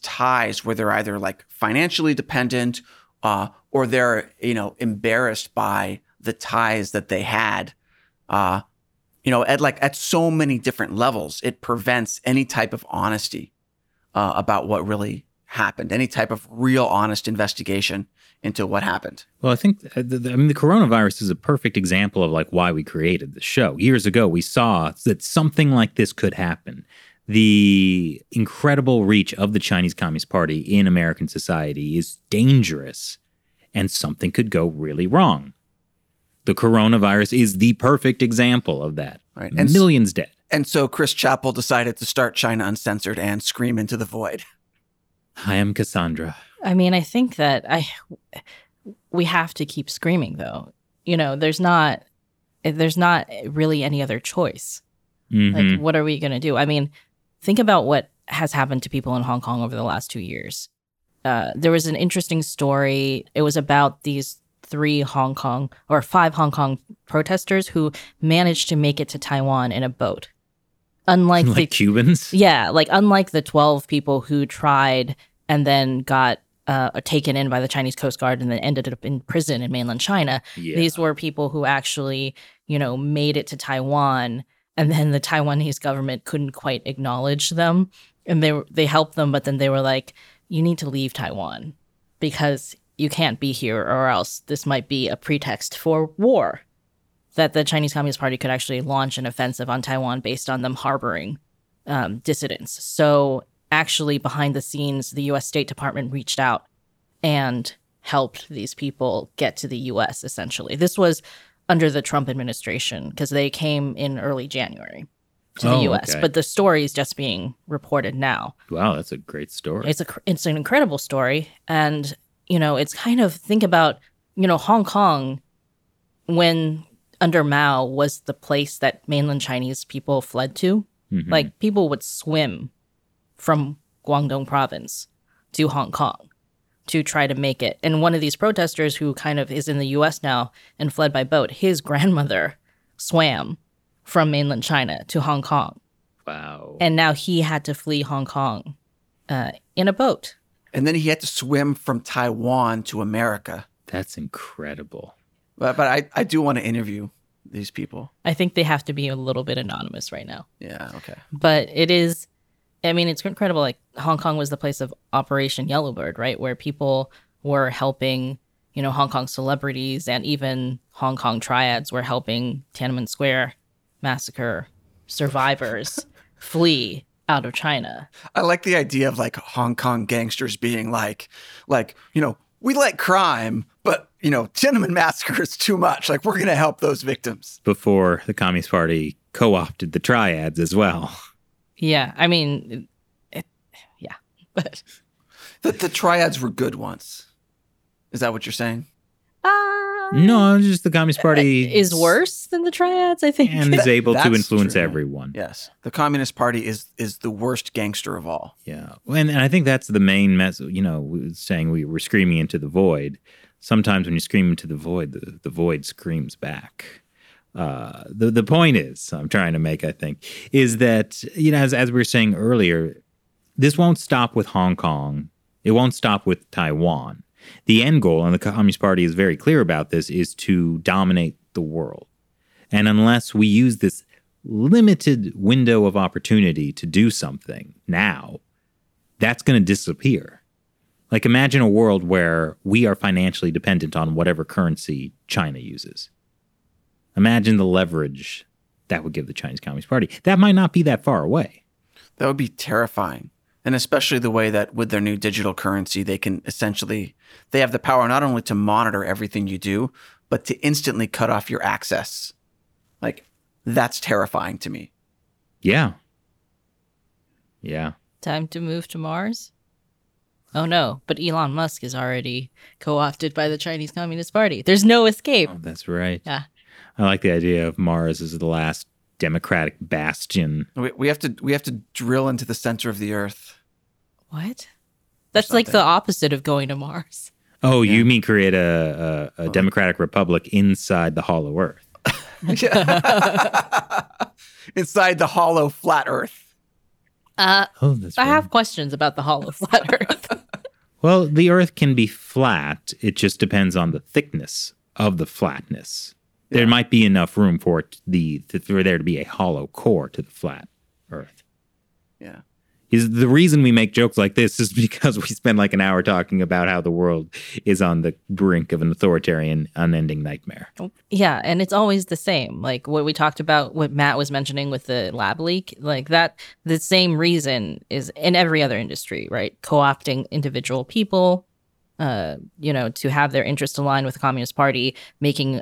ties where they're either financially dependent or they're, embarrassed by the ties that they had, at so many different levels. It prevents any type of honesty about what really happened, any type of real honest investigation into what happened. Well, I think the coronavirus is a perfect example of why we created the show. Years ago, we saw that something like this could happen. The incredible reach of the Chinese Communist Party in American society is dangerous, and something could go really wrong. The coronavirus is the perfect example of that. Right. And millions dead. And so Chris Chappell decided to start China Uncensored and scream into the void. I am Cassandra. I mean, I think that we have to keep screaming, though. There's not really any other choice. Mm-hmm. What are we going to do? I mean, think about what has happened to people in Hong Kong over the last 2 years. There was an interesting story. It was about these 5 Hong Kong protesters who managed to make it to Taiwan in a boat. Unlike the Cubans? Yeah, unlike the 12 people who tried and then got taken in by the Chinese Coast Guard and then ended up in prison in mainland China. Yeah. These were people who actually, made it to Taiwan. And then the Taiwanese government couldn't quite acknowledge them, and they helped them, but then they were like, "You need to leave Taiwan because you can't be here, or else this might be a pretext for war." That the Chinese Communist Party could actually launch an offensive on Taiwan based on them harboring dissidents. So actually, behind the scenes, the U.S. State Department reached out and helped these people get to the U.S. Essentially, this was under the Trump administration, because they came in early January to the U.S. Okay. But the story is just being reported now. Wow, that's a great story. It's an incredible story. And, it's kind of, think about, Hong Kong, when under Mao, was the place that mainland Chinese people fled to. Mm-hmm. People would swim from Guangdong province to Hong Kong to try to make it. And one of these protesters who kind of is in the U.S. now and fled by boat, his grandmother swam from mainland China to Hong Kong. Wow. And now he had to flee Hong Kong in a boat. And then he had to swim from Taiwan to America. That's incredible. But I do want to interview these people. I think they have to be a little bit anonymous right now. Yeah, okay. But it is... it's incredible. Hong Kong was the place of Operation Yellowbird, right? Where people were helping, Hong Kong celebrities, and even Hong Kong triads were helping Tiananmen Square massacre survivors flee out of China. I like the idea of Hong Kong gangsters being we like crime, but Tiananmen massacre is too much. We're going to help those victims. Before the Communist Party co-opted the triads as well. Yeah, but the triads were good once. Is that what you're saying? No, just the Communist Party is worse than the triads, I think, and is able to influence everyone. Yes, the Communist Party is the worst gangster of all. Yeah, and I think that's the main message. Saying we were screaming into the void. Sometimes when you scream into the void, the void screams back. The point is, I'm trying to make, I think, is that, as we were saying earlier, this won't stop with Hong Kong. It won't stop with Taiwan. The end goal, and the Communist Party is very clear about this, is to dominate the world. And unless we use this limited window of opportunity to do something now, that's going to disappear. Imagine a world where we are financially dependent on whatever currency China uses. Imagine the leverage that would give the Chinese Communist Party. That might not be that far away. That would be terrifying. And especially the way that with their new digital currency, they can essentially, they have the power not only to monitor everything you do, but to instantly cut off your access. Like, that's terrifying to me. Yeah. Yeah. Time to move to Mars? Oh, no. But Elon Musk is already co-opted by the Chinese Communist Party. There's no escape. Oh, that's right. Yeah. I like the idea of Mars as the last democratic bastion. We have to drill into the center of the Earth. What? That's like the opposite of going to Mars. Oh, yeah. You mean create a democratic republic inside the hollow Earth? Inside the hollow flat Earth. That's right. I have questions about the hollow flat Earth. Well, the Earth can be flat. It just depends on the thickness of the flatness. There might be enough room for it for there to be a hollow core to the flat Earth. Yeah. The reason we make jokes like this is because we spend like an hour talking about how the world is on the brink of an authoritarian, unending nightmare. Yeah, and it's always the same. Like what we talked about, what Matt was mentioning with the lab leak, like that, the same reason is in every other industry, right? Co-opting individual people, to have their interests aligned with the Communist Party, making,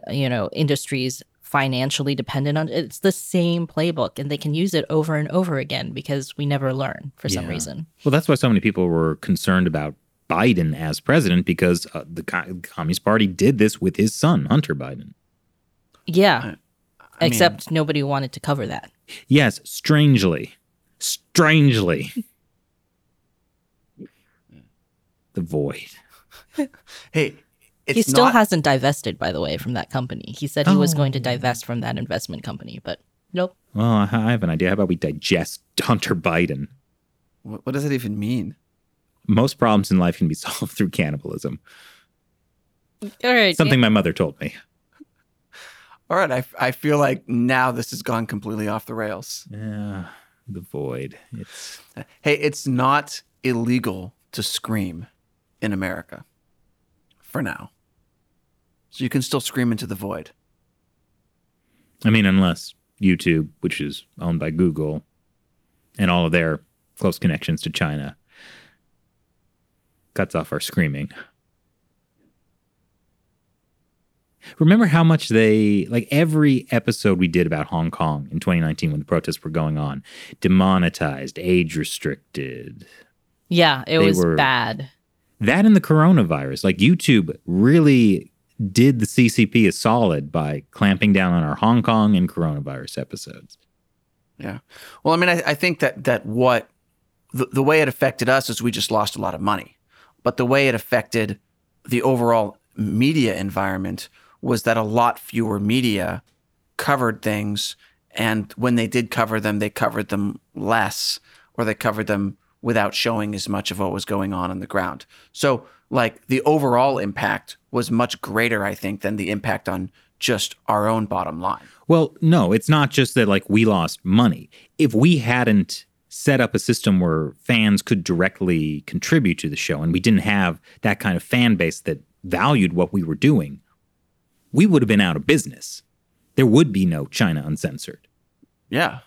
industries financially dependent on it's the same playbook, and they can use it over and over again because we never learn for some reason. Well, that's why so many people were concerned about Biden as president, because the Communist Party did this with his son, Hunter Biden. Yeah, except nobody wanted to cover that. Yes, strangely. The void. Hey, he still hasn't divested, by the way, from that company. He said he was going to divest from that investment company, but nope. Well, I have an idea. How about we digest Hunter Biden? What does that even mean? Most problems in life can be solved through cannibalism. All right. Something my mother told me. All right. I feel like now this has gone completely off the rails. Yeah, the void. It's not illegal to scream in America. For now. So you can still scream into the void. I mean, unless YouTube, which is owned by Google, and all of their close connections to China, cuts off our screaming. Remember how much every episode we did about Hong Kong in 2019 when the protests were going on, demonetized, age restricted. Yeah, it was bad. That and the coronavirus, YouTube really did the CCP a solid by clamping down on our Hong Kong and coronavirus episodes. Yeah. Well, I think that what the way it affected us is we just lost a lot of money. But the way it affected the overall media environment was that a lot fewer media covered things. And when they did cover them, they covered them less, or they covered them without showing as much of what was going on the ground. So the overall impact was much greater, I think, than the impact on just our own bottom line. Well, no, it's not just that we lost money. If we hadn't set up a system where fans could directly contribute to the show, and we didn't have that kind of fan base that valued what we were doing, we would have been out of business. There would be no China Uncensored. Yeah.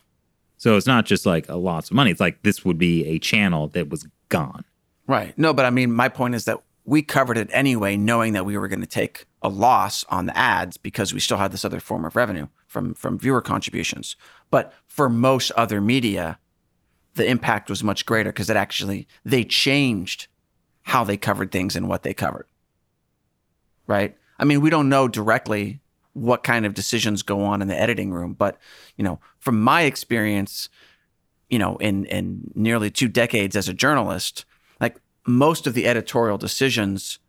So it's not just a lots of money. It's this would be a channel that was gone. Right. No, but my point is that we covered it anyway, knowing that we were going to take a loss on the ads because we still had this other form of revenue from viewer contributions. But for most other media, the impact was much greater because it actually, they changed how they covered things and what they covered. Right. We don't know directly what kind of decisions go on in the editing room. But, from my experience, in nearly 2 decades as a journalist, most of the editorial decisions,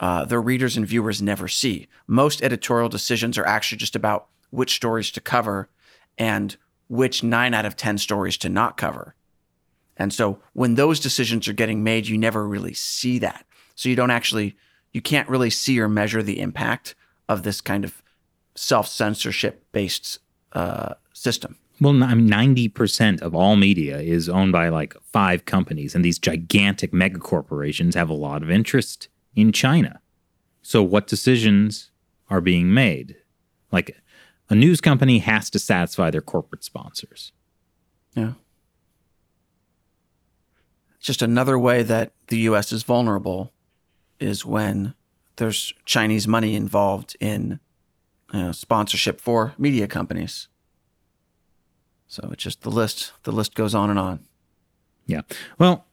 the readers and viewers never see. Most editorial decisions are actually just about which stories to cover and which 9 out of 10 stories to not cover. And so when those decisions are getting made, you never really see that. So you can't really see or measure the impact of this kind of self-censorship-based system. Well, 90% of all media is owned by 5 companies, and these gigantic megacorporations have a lot of interest in China. So what decisions are being made? A news company has to satisfy their corporate sponsors. Yeah. just another way that the U.S. is vulnerable is when there's Chinese money involved in sponsorship for media companies. So it's just the list goes on and on. Yeah. Well,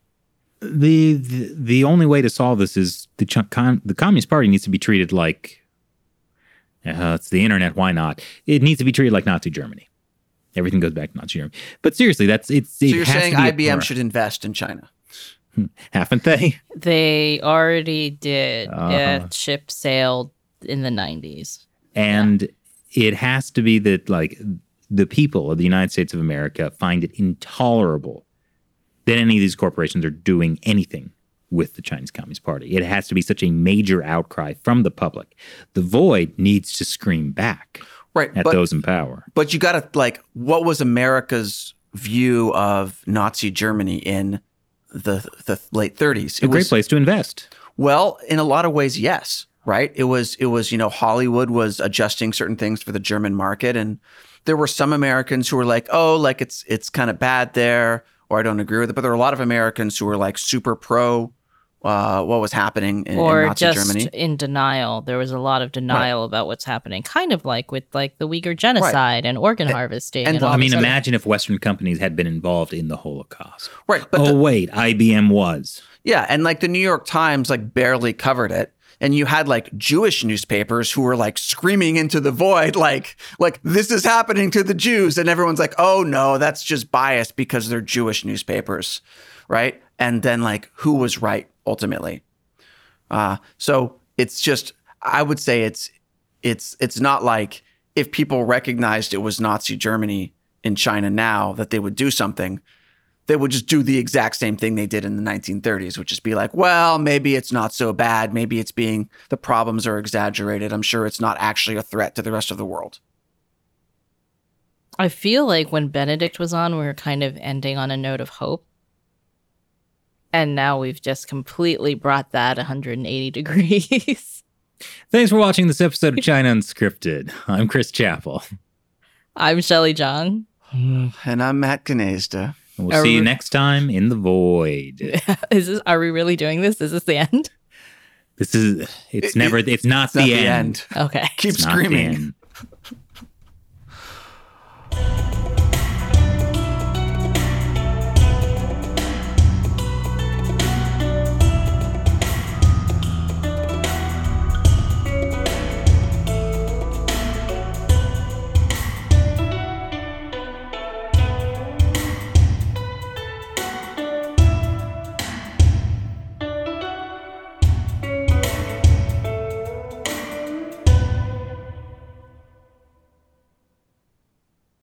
the only way to solve this is the Communist Party needs to be treated like, it's the internet, why not? It needs to be treated like Nazi Germany. Everything goes back to Nazi Germany. But seriously, so you're saying IBM should invest in China? Haven't they? They already did. Yeah, ship sailed in the 90s. And it has to be that, like, the people of the United States of America find it intolerable that any of these corporations are doing anything with the Chinese Communist Party. It has to be such a major outcry from the public. The void needs to scream back at those in power. But you got to, like, what was America's view of Nazi Germany in the late 30s? It was a great place to invest. Well, in a lot of ways, yes, right? It was Hollywood was adjusting certain things for the German market, and there were some Americans who were like, oh, like it's kind of bad there, or I don't agree with it. But there were a lot of Americans who were like super pro what was happening in Nazi Germany. Or just in denial. There was a lot of denial about what's happening, kind of like with the Uyghur genocide and organ harvesting. And imagine if Western companies had been involved in the Holocaust. Right. But IBM was. Yeah, and the New York Times barely covered it. And you had Jewish newspapers who were screaming into the void, like this is happening to the Jews. And everyone's like, oh no, that's just biased because they're Jewish newspapers, right? And then who was right ultimately? So it's just, I would say it's not like if people recognized it was Nazi Germany in China now that they would do something. They would just do the exact same thing they did in the 1930s, which is be like, well, maybe it's not so bad. Maybe it's the problems are exaggerated. I'm sure it's not actually a threat to the rest of the world. I feel like when Benedict was on, we were kind of ending on a note of hope. And now we've just completely brought that 180 degrees. Thanks for watching this episode of China Unscripted. I'm Chris Chappell. I'm Shelley Zhang. And I'm Matt Gnezda. We'll see you next time in the void. Are we really doing this? Is this the end? It's not the end. Okay. Keep screaming.